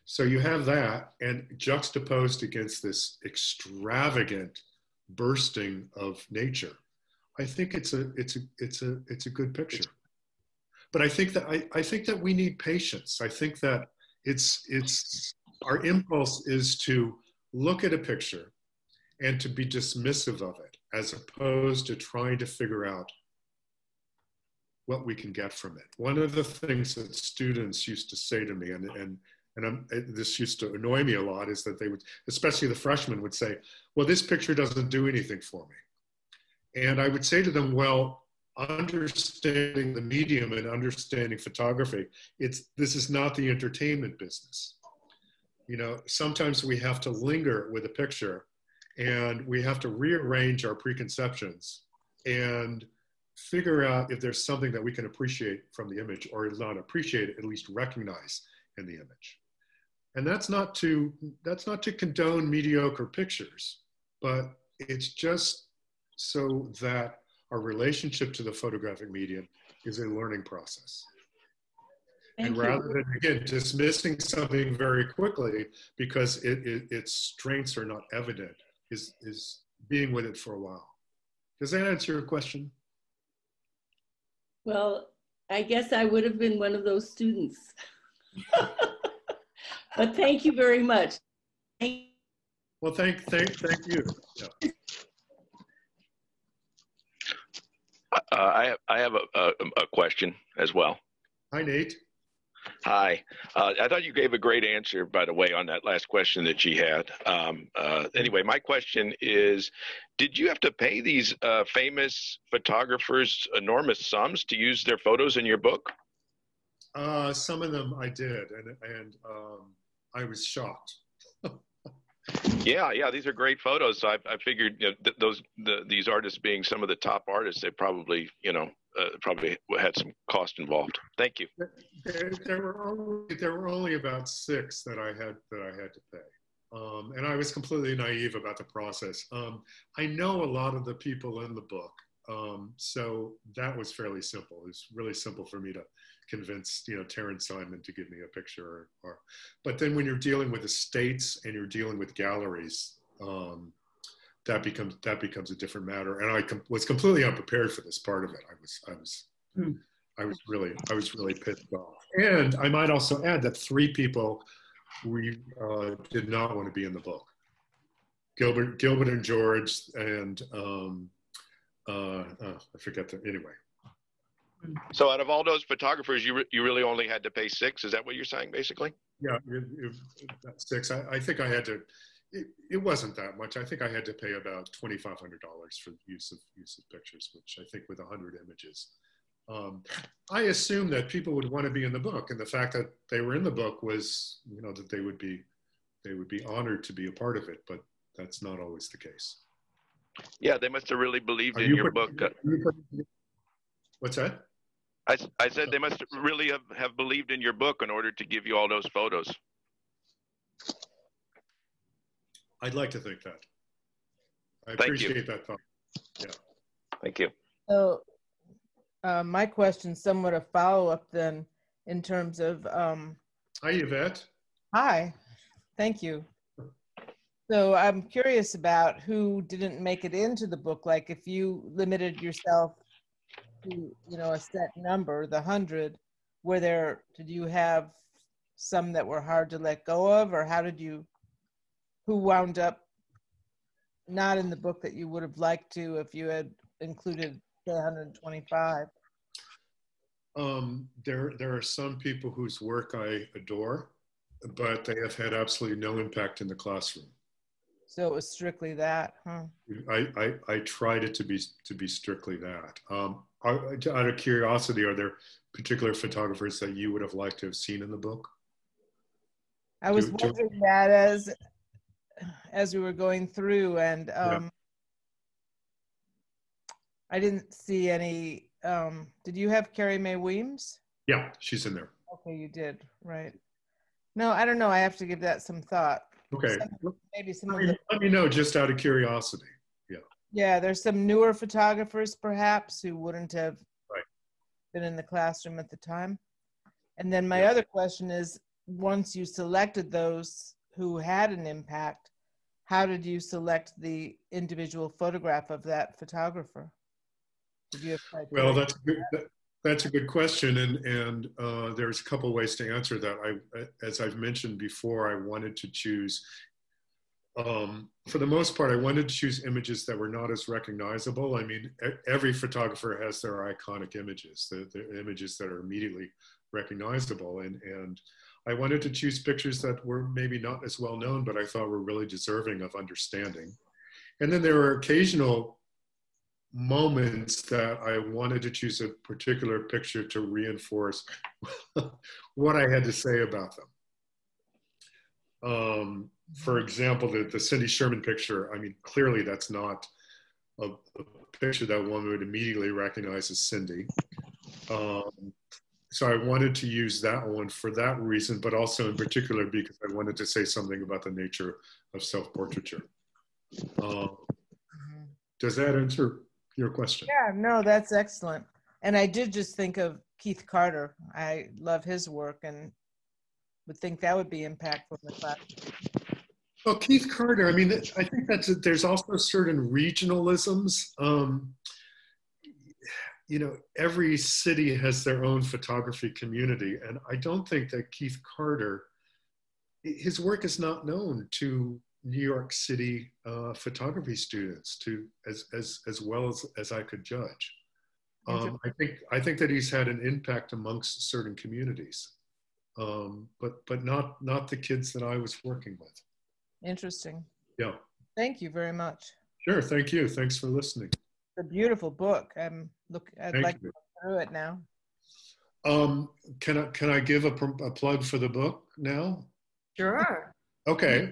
So you have that, and juxtaposed against this extravagant bursting of nature, I think it's a, it's a, it's a, it's a good picture. But I think that I, I think that we need patience. I think that it's it's our impulse is to look at a picture and to be dismissive of it, as opposed to trying to figure out what we can get from it. One of the things that students used to say to me, and and and I'm, this used to annoy me a lot, is that they would, especially the freshmen, would say, "Well, this picture doesn't do anything for me." And I would say to them, "Well, understanding the medium and understanding photography, it's this is not the entertainment business. You know, sometimes we have to linger with a picture, and we have to rearrange our preconceptions and figure out if there's something that we can appreciate from the image, or not appreciate, at least recognize in the image." And that's not to that's not to condone mediocre pictures, but it's just so that our relationship to the photographic medium is a learning process. Thank and rather you. than, again, dismissing something very quickly because it, it, its strengths are not evident, is, is being with it for a while. Does that answer your question? Well, I guess I would have been one of those students. But thank you very much. Thank well, thank, thank, thank you. Yeah. Uh, I have, I have a, a, a question as well. Hi, Nate. Hi. Uh, I thought you gave a great answer, by the way, on that last question that she had. Um, uh, anyway, my question is, did you have to pay these uh, famous photographers enormous sums to use their photos in your book? Uh, some of them I did, and, and um, I was shocked. Yeah, yeah, these are great photos. So I, I figured, you know, th those the, these artists being some of the top artists, they probably, you know, uh, probably had some cost involved. Thank you. There, there were only, there were only about six that I had that I had to pay, um, and I was completely naive about the process. Um, I know a lot of the people in the book, um, so that was fairly simple. It was really simple for me to convince, you know, Taryn Simon to give me a picture, or, or, but then when you're dealing with estates and you're dealing with galleries, um, that becomes that becomes a different matter. And I com was completely unprepared for this part of it. I was I was mm. I was really I was really pissed off. And I might also add that three people we uh, did not want to be in the book: Gilbert Gilbert and George, and um, uh, oh, I forget the anyway. So out of all those photographers, you, re you really only had to pay six? Is that what you're saying, basically? Yeah, if, if that's six. I, I think I had to, it, it wasn't that much. I think I had to pay about twenty-five hundred dollars for the use of, use of pictures, which I think with one hundred images. Um, I assumed that people would want to be in the book, and the fact that they were in the book was, you know, that they would be, they would be honored to be a part of it, but that's not always the case. Yeah, they must have really believed in your book. What's that? I, I said they must really have, have believed in your book in order to give you all those photos. I'd like to think that. I Thank appreciate you. that thought. Yeah. Thank you. So uh, my question, somewhat a follow-up then, in terms of... Um, hi, Yvette. Hi. Thank you. So I'm curious about who didn't make it into the book. Like, if you limited yourself to, you know, a set number, the hundred, were there, did you have some that were hard to let go of, or how did you, who wound up not in the book that you would have liked to if you had included the one hundred twenty-five? Um, there, there are some people whose work I adore, but they have had absolutely no impact in the classroom. So it was strictly that, huh? I, I, I tried it to be, to be strictly that. Um, out of curiosity, are there particular photographers that you would have liked to have seen in the book? I was do, wondering do... that as, as we were going through, and um, yeah. I didn't see any, um, did you have Carrie Mae Weems? Yeah, she's in there. Okay, you did, right. No, I don't know, I have to give that some thought. Okay, some, maybe some let, me, let me know just out of curiosity. Yeah. Yeah, there's some newer photographers perhaps who wouldn't have right. been in the classroom at the time. And then my yeah. other question is, once you selected those who had an impact, how did you select the individual photograph of that photographer? Did you have well, that's that? That's a good question, and, and uh, there's a couple ways to answer that. I, as I've mentioned before, I wanted to choose, um, for the most part, I wanted to choose images that were not as recognizable. I mean, every photographer has their iconic images, the, the images that are immediately recognizable, and, and I wanted to choose pictures that were maybe not as well known, but I thought were really deserving of understanding. And then there were occasional moments that I wanted to choose a particular picture to reinforce what I had to say about them. Um, for example, the, the Cindy Sherman picture, I mean, clearly that's not a, a picture that one would immediately recognize as Cindy. Um, so I wanted to use that one for that reason, but also in particular because I wanted to say something about the nature of self-portraiture. Um, does that answer your question? Yeah, no, that's excellent. And I did just think of Keith Carter. I love his work and would think that would be impactful in the classroom. Well, Keith Carter, I mean, I think that's, there's also certain regionalisms. Um, you know, every city has their own photography community. And I don't think that Keith Carter, his work is not known to New York City uh, photography students, to as as as well as as I could judge. Um, I think I think that he's had an impact amongst certain communities, um, but but not not the kids that I was working with. Interesting. Yeah. Thank you very much. Sure. Thank you. Thanks for listening. It's a beautiful book. I'm look. I'd Thank like you. to look through it now. Um, can I can I give a, a plug for the book now? Sure. Okay.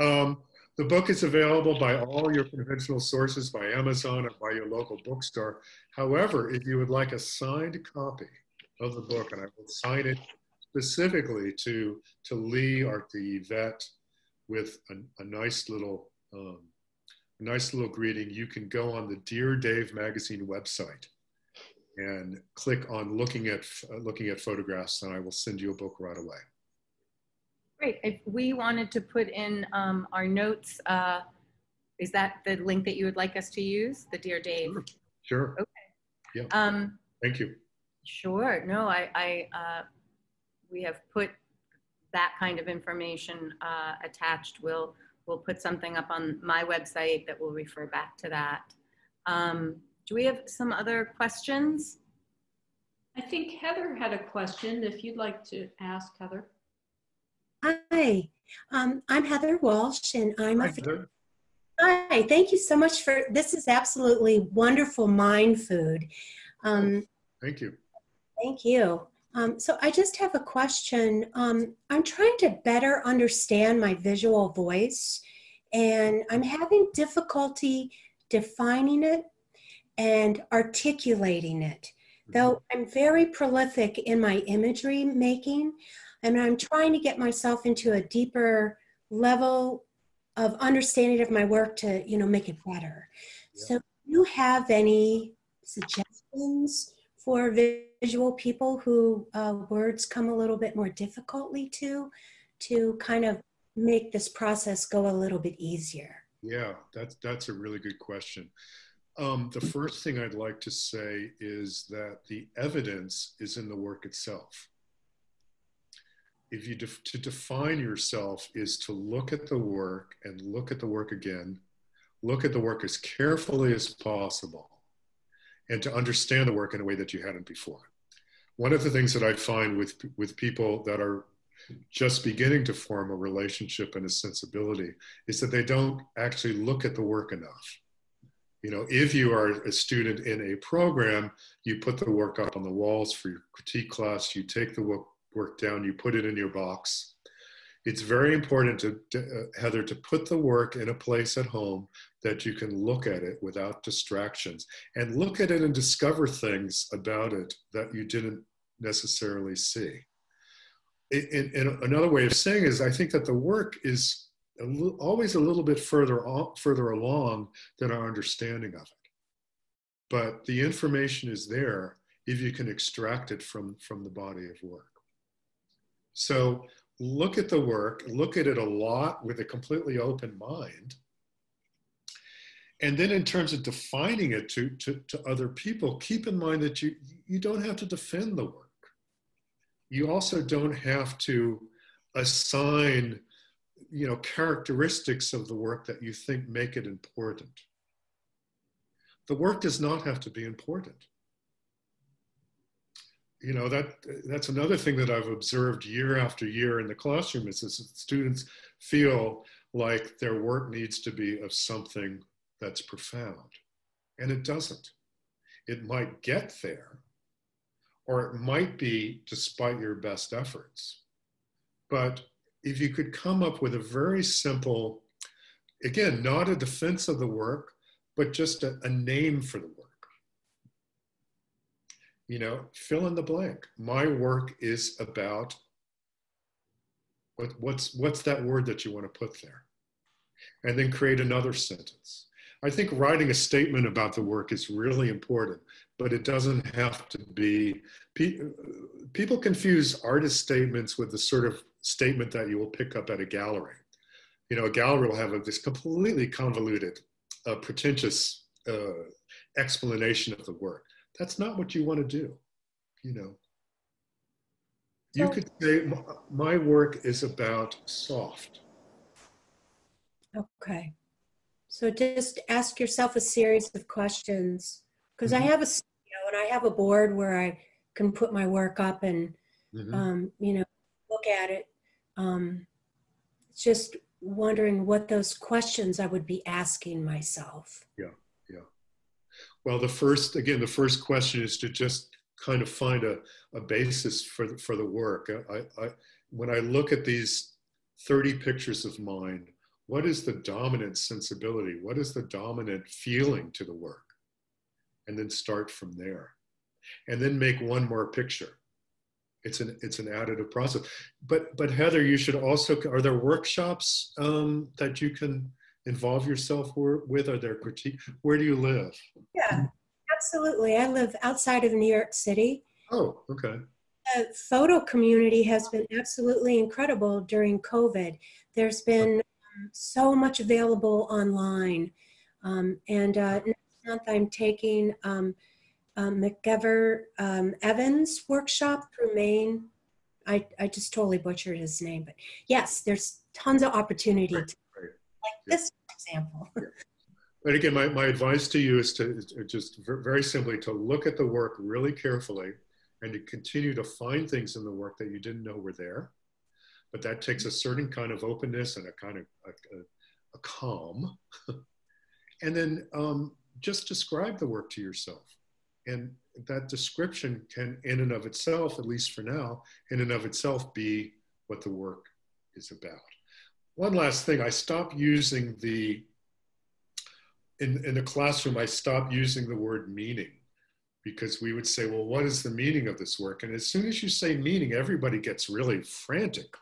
Um, the book is available by all your conventional sources, by Amazon and by your local bookstore. However, if you would like a signed copy of the book, and I will sign it specifically to, to Lee or to Yvette with a, a nice little, um, a nice little greeting, you can go on the Dear Dave magazine website and click on looking at, uh, looking at photographs, and I will send you a book right away. Great. If we wanted to put in um, our notes, uh, is that the link that you would like us to use? The Dear Dave? Sure. sure. Okay. Yeah. Um, Thank you. Sure. No, I, I uh, we have put that kind of information uh, attached. We'll, we'll put something up on my website that will refer back to that. Um, do we have some other questions? I think Heather had a question, if you'd like to ask, Heather. Hi, um, I'm Heather Walsh, and I'm Hi, a Heather. Hi, thank you so much for this. Is absolutely wonderful mind food. Um, thank you. Thank you. Um, so I just have a question. Um, I'm trying to better understand my visual voice, and I'm having difficulty defining it and articulating it. Mm-hmm. Though I'm very prolific in my imagery making. And I'm trying to get myself into a deeper level of understanding of my work to, you know, make it better. Yeah. So do you have any suggestions for visual people who uh, words come a little bit more difficultly to, to kind of make this process go a little bit easier? Yeah, that's, that's a really good question. Um, the first thing I'd like to say is that the evidence is in the work itself. If you def to define yourself is to look at the work and look at the work again, look at the work as carefully as possible, and to understand the work in a way that you hadn't before. One of the things that I find with, with people that are just beginning to form a relationship and a sensibility is that they don't actually look at the work enough. You know, if you are a student in a program, you put the work up on the walls for your critique class, you take the work work down, you put it in your box. It's very important to, to uh, Heather, to put the work in a place at home that you can look at it without distractions and look at it and discover things about it that you didn't necessarily see. It, it, and another way of saying it is, I think that the work is a little, always a little bit further on, further along than our understanding of it. But the information is there if you can extract it from, from the body of work. So look at the work, look at it a lot with a completely open mind, And then in terms of defining it to, to, to other people, keep in mind that you, you don't have to defend the work. You also don't have to assign, you know, characteristics of the work that you think make it important. The work does not have to be important. You know, that, that's another thing that I've observed year after year in the classroom is that students feel like their work needs to be of something that's profound, and it doesn't. It might get there, or it might be despite your best efforts. But if you could come up with a very simple, again, not a defense of the work, but just a, a name for the work. You know, fill in the blank. My work is about, what, what's, what's that word that you want to put there? And then create another sentence. I think writing a statement about the work is really important, but it doesn't have to be, pe people confuse artist statements with the sort of statement that you will pick up at a gallery. You know, a gallery will have a, this completely convoluted, uh, pretentious uh, explanation of the work. That's not what you want to do, you know. You so, could say, my, my work is about soft. Okay. So just ask yourself a series of questions. Because mm-hmm. I have a studio and I have a board where I can put my work up and, mm-hmm. um, you know, look at it. Um, just wondering what those questions I would be asking myself. Yeah. Well, the first, again, the first question is to just kind of find a, a basis for the, for the work. I, I, when I look at these thirty pictures of mine, what is the dominant sensibility? What is the dominant feeling to the work? And then start from there. And then make one more picture. It's an, it's an additive process. But, but Heather, you should also, are there workshops um, that you can involve yourself with? Are there critique? Where do you live? Yeah, absolutely. I live outside of New York City. Oh, okay. The photo community has been absolutely incredible during COVID. There's been um, so much available online. Um, and uh, next month I'm taking um, uh, McGever um, Evans' workshop through Maine. I, I just totally butchered his name, but yes, there's tons of opportunity right. to like this example. Yeah. But again, my, my advice to you is to is just very simply to look at the work really carefully and to continue to find things in the work that you didn't know were there. But that takes a certain kind of openness and a kind of a, a, a calm. And then um, just describe the work to yourself. And that description can, in and of itself, at least for now, in and of itself be what the work is about. One last thing, I stopped using the, in, in the classroom, I stopped using the word meaning, because we would say, well, what is the meaning of this work? And as soon as you say meaning, everybody gets really frantic.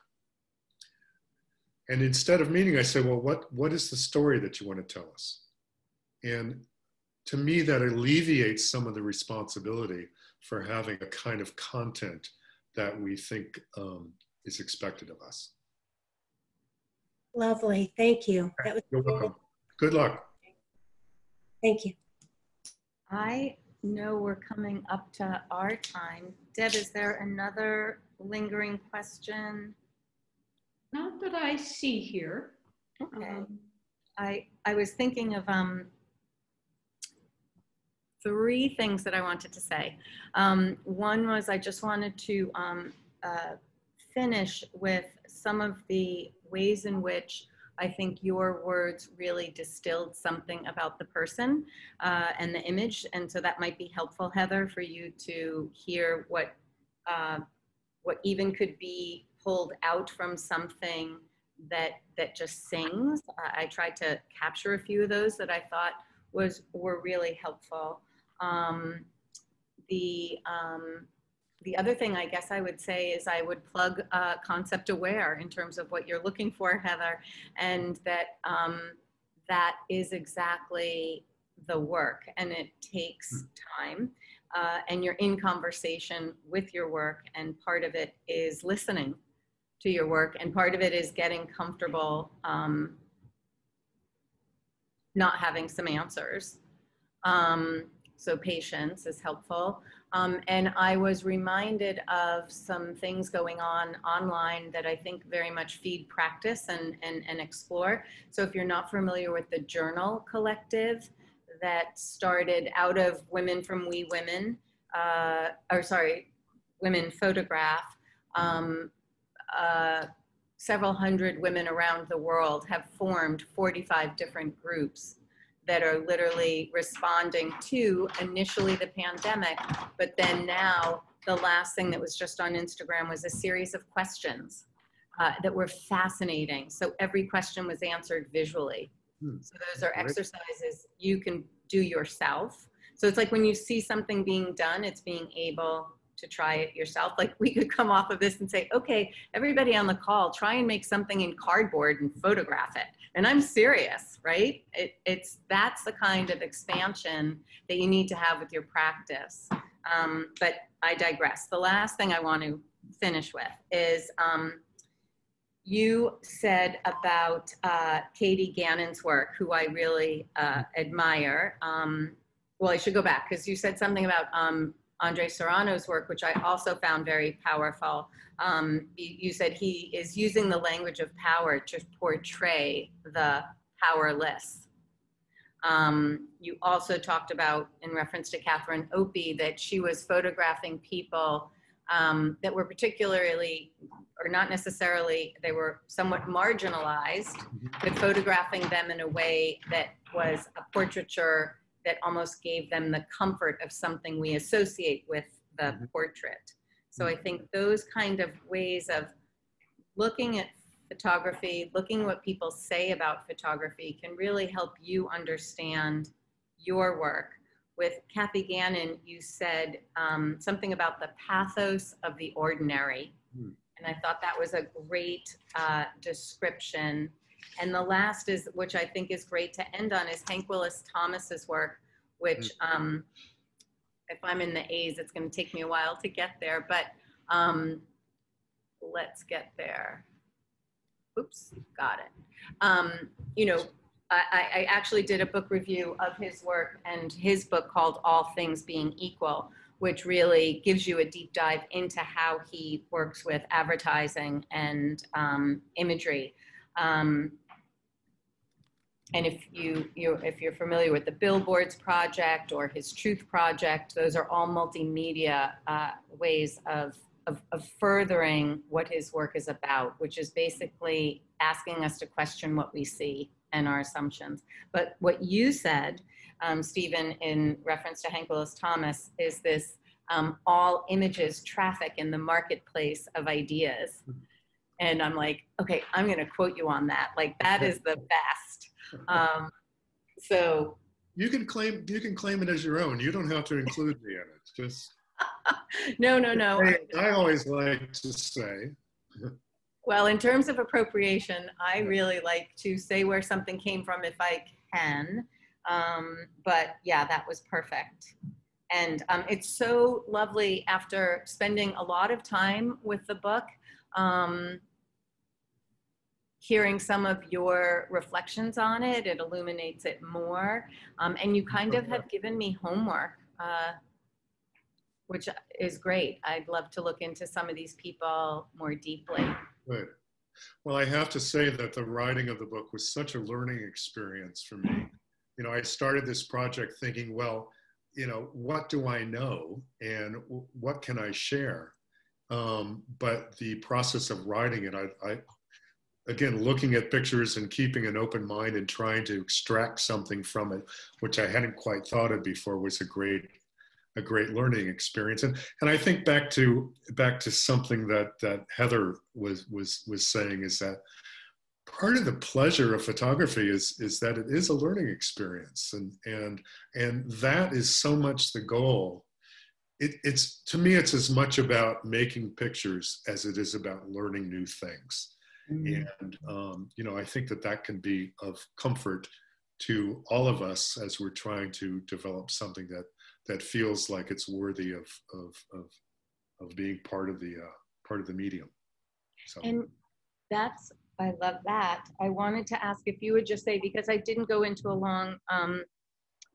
And instead of meaning, I say, well, what, what is the story that you want to tell us? And to me, that alleviates some of the responsibility for having a kind of content that we think um, is expected of us. Lovely, thank you. That was You're welcome. Good luck. Thank you. I know we're coming up to our time. Deb, is there another lingering question? Not that I see here. Okay. Um, I, I was thinking of um, three things that I wanted to say. Um, one was I just wanted to um, uh, finish with some of the ways in which I think your words really distilled something about the person uh, and the image. And so that might be helpful, Heather, for you to hear what, uh, what even could be pulled out from something that, that just sings. Uh, I tried to capture a few of those that I thought was, were really helpful. Um, the, um, The other thing I guess I would say is I would plug uh, Concept Aware in terms of what you're looking for, Heather, and that um, that is exactly the work, and it takes time, uh, and you're in conversation with your work, and part of it is listening to your work, and part of it is getting comfortable um, not having some answers. Um, so patience is helpful. Um, and I was reminded of some things going on online that I think very much feed practice and, and, and explore. So if you're not familiar with the Journal Collective that started out of Women from We Women, uh, or sorry, Women Photograph, um, uh, several hundred women around the world have formed forty-five different groups that are literally responding to initially the pandemic, but then now the last thing that was just on Instagram was a series of questions uh, that were fascinating. So every question was answered visually. Hmm. So those are exercises you can do yourself. So it's like when you see something being done, it's being able to try it yourself. Like we could come off of this and say, okay, everybody on the call, try and make something in cardboard and photograph it. And I'm serious, right? It, it's, that's the kind of expansion that you need to have with your practice. Um, but I digress. The last thing I want to finish with is um, you said about uh, Katie Gannon's work, who I really uh, admire. Um, well, I should go back because you said something about um, Andre Serrano's work, which I also found very powerful. Um, you, you said he is using the language of power to portray the powerless. Um, you also talked about, in reference to Catherine Opie, that she was photographing people um, that were particularly, or not necessarily, they were somewhat marginalized, but photographing them in a way that was a portraiture that almost gave them the comfort of something we associate with the portrait. So I think those kind of ways of looking at photography, looking at what people say about photography, can really help you understand your work. With Kathy Gannon, you said um, something about the pathos of the ordinary. Mm. And I thought that was a great uh, description. And the last is, which I think is great to end on, is Hank Willis Thomas's work, which um, if I'm in the A's, it's going to take me a while to get there, but um, let's get there. Oops, got it. Um, you know, I, I actually did a book review of his work and his book called All Things Being Equal, which really gives you a deep dive into how he works with advertising and um, imagery. Um, and if you, you if you're familiar with the Billboards Project or his Truth Project, those are all multimedia uh, ways of, of of furthering what his work is about, which is basically asking us to question what we see and our assumptions. But what you said, um, Stephen, in reference to Hank Willis Thomas, is this um, all images traffic in the marketplace of ideas. And I'm like, okay, I'm going to quote you on that. Like, that is the best. Um, so you can claim you can claim it as your own. You don't have to include me in it. Just no, no, no. I, I always like to say. Well, in terms of appropriation, I really like to say where something came from if I can. Um, but yeah, that was perfect. And um, it's so lovely after spending a lot of time with the book. Um, hearing some of your reflections on it, it illuminates it more. Um, and you kind of have given me homework, uh, which is great. I'd love to look into some of these people more deeply. Good. Well, I have to say that the writing of the book was such a learning experience for me. You know, I started this project thinking, well, you know, what do I know and what can I share? Um, but the process of writing it, I, I, again, looking at pictures and keeping an open mind and trying to extract something from it, which I hadn't quite thought of before, was a great, a great learning experience. And, and I think back to, back to something that, that Heather was, was, was saying, is that part of the pleasure of photography is, is that it is a learning experience. And, and, and that is so much the goal. It, it's, to me, it's as much about making pictures as it is about learning new things. Mm-hmm. And, um, you know, I think that that can be of comfort to all of us as we're trying to develop something that, that feels like it's worthy of, of, of, of being part of the, uh, part of the medium. So. And that's I love that. I wanted to ask if you would just say, because I didn't go into a long um,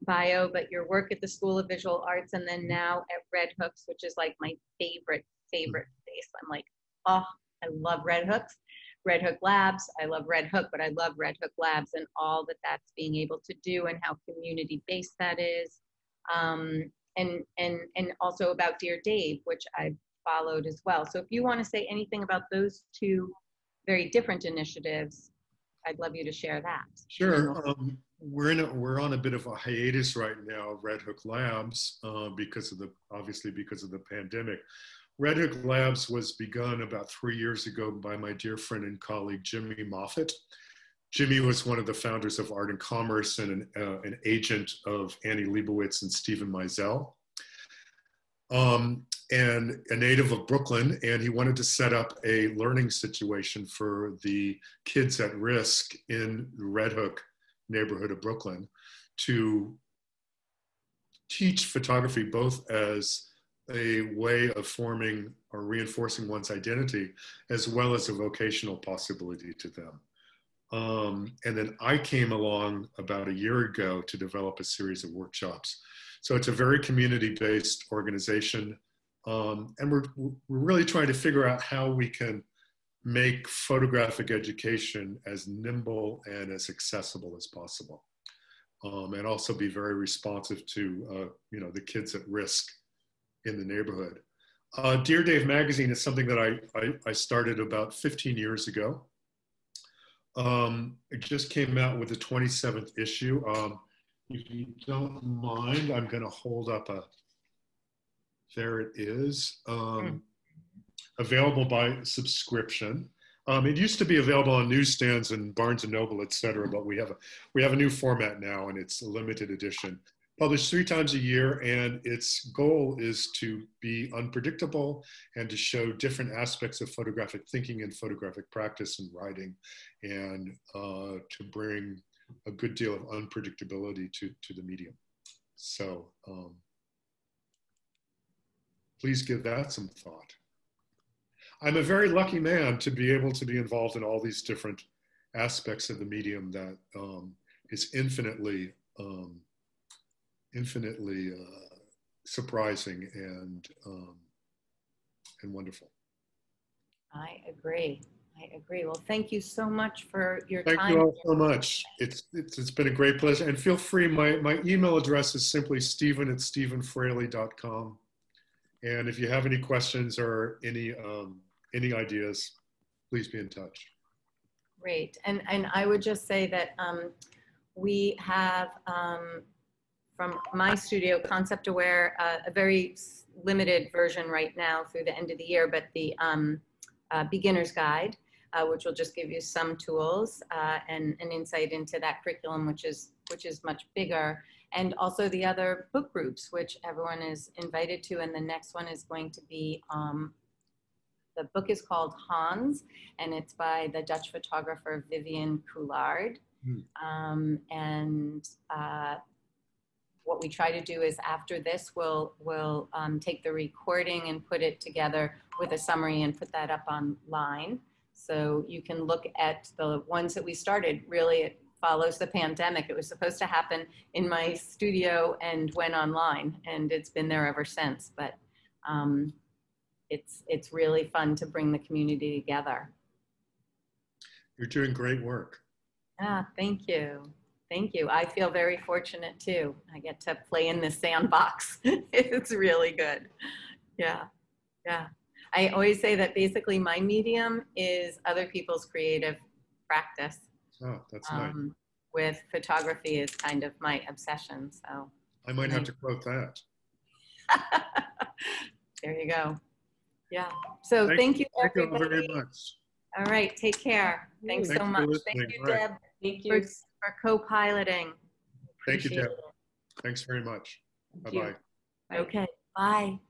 bio, but your work at the School of Visual Arts and then now at Red Hooks, which is like my favorite, favorite place. I'm like, oh, I love Red Hooks, Red Hook Labs. I love Red Hook, but I love Red Hook Labs and all that that's being able to do and how community-based that is. Um, and, and, and also about Dear Dave, which I've followed as well. So if you want to say anything about those two very different initiatives, I'd love you to share that. Sure. Um, we're, in a, we're on a bit of a hiatus right now, Red Hook Labs, uh, because of the, obviously because of the pandemic. Red Hook Labs was begun about three years ago by my dear friend and colleague, Jimmy Moffitt. Jimmy was one of the founders of Art and Commerce and an, uh, an agent of Annie Leibovitz and Stephen Meisel. Um, and a native of Brooklyn, and he wanted to set up a learning situation for the kids at risk in the Red Hook neighborhood of Brooklyn to teach photography both as a way of forming or reinforcing one's identity, as well as a vocational possibility to them. Um, and then I came along about a year ago to develop a series of workshops. So it's a very community-based organization, um, and we're, we're really trying to figure out how we can make photographic education as nimble and as accessible as possible, um, and also be very responsive to uh, you know, the kids at risk in the neighborhood. Uh, Dear Dave magazine is something that I, I, I started about fifteen years ago. Um, it just came out with the twenty-seventh issue. Um, If you don't mind, I'm going to hold up a, there it is, um, available by subscription. Um, it used to be available on newsstands and Barnes and Noble, et cetera, but we have, a, we have a new format now, and it's a limited edition. Published three times a year, and its goal is to be unpredictable and to show different aspects of photographic thinking and photographic practice and writing, and uh, to bring a good deal of unpredictability to, to the medium. So um, please give that some thought. I'm a very lucky man to be able to be involved in all these different aspects of the medium that um, is infinitely, um, infinitely uh, surprising and, um, and wonderful. I agree. I agree. Well, thank you so much for your time. Thank you all so much. It's, it's, it's been a great pleasure. And feel free, my, my email address is simply stephen at stephen fraley dot com. And if you have any questions or any, um, any ideas, please be in touch. Great. And, and I would just say that um, we have, um, from my studio, Concept Aware, uh, a very limited version right now through the end of the year, but the um, uh, beginner's guide, Uh, which will just give you some tools uh, and an insight into that curriculum, which is which is much bigger. And also the other book groups, which everyone is invited to. And the next one is going to be, um, the book is called Hans, and it's by the Dutch photographer Vivian Coulard. Mm. Um, and uh, what we try to do is after this, we'll, we'll um, take the recording and put it together with a summary and put that up online. So you can look at the ones that we started. Really, it follows the pandemic. It was supposed to happen in my studio and went online, and it's been there ever since. But um, it's, it's really fun to bring the community together. You're doing great work. Ah, thank you. Thank you. I feel very fortunate too. I get to play in this sandbox. It's really good. Yeah, yeah. I always say that basically my medium is other people's creative practice. Oh, that's um, nice. With photography is kind of my obsession, so. I might nice. have to quote that. There you go. Yeah, so thank, thank you everybody. Thank you very much. All right, take care. Thanks, Thanks so much. Thank you, right. Deb. Thank you for, for co-piloting. Thank you, Deb. It. Thanks very much. Bye-bye. Okay, bye.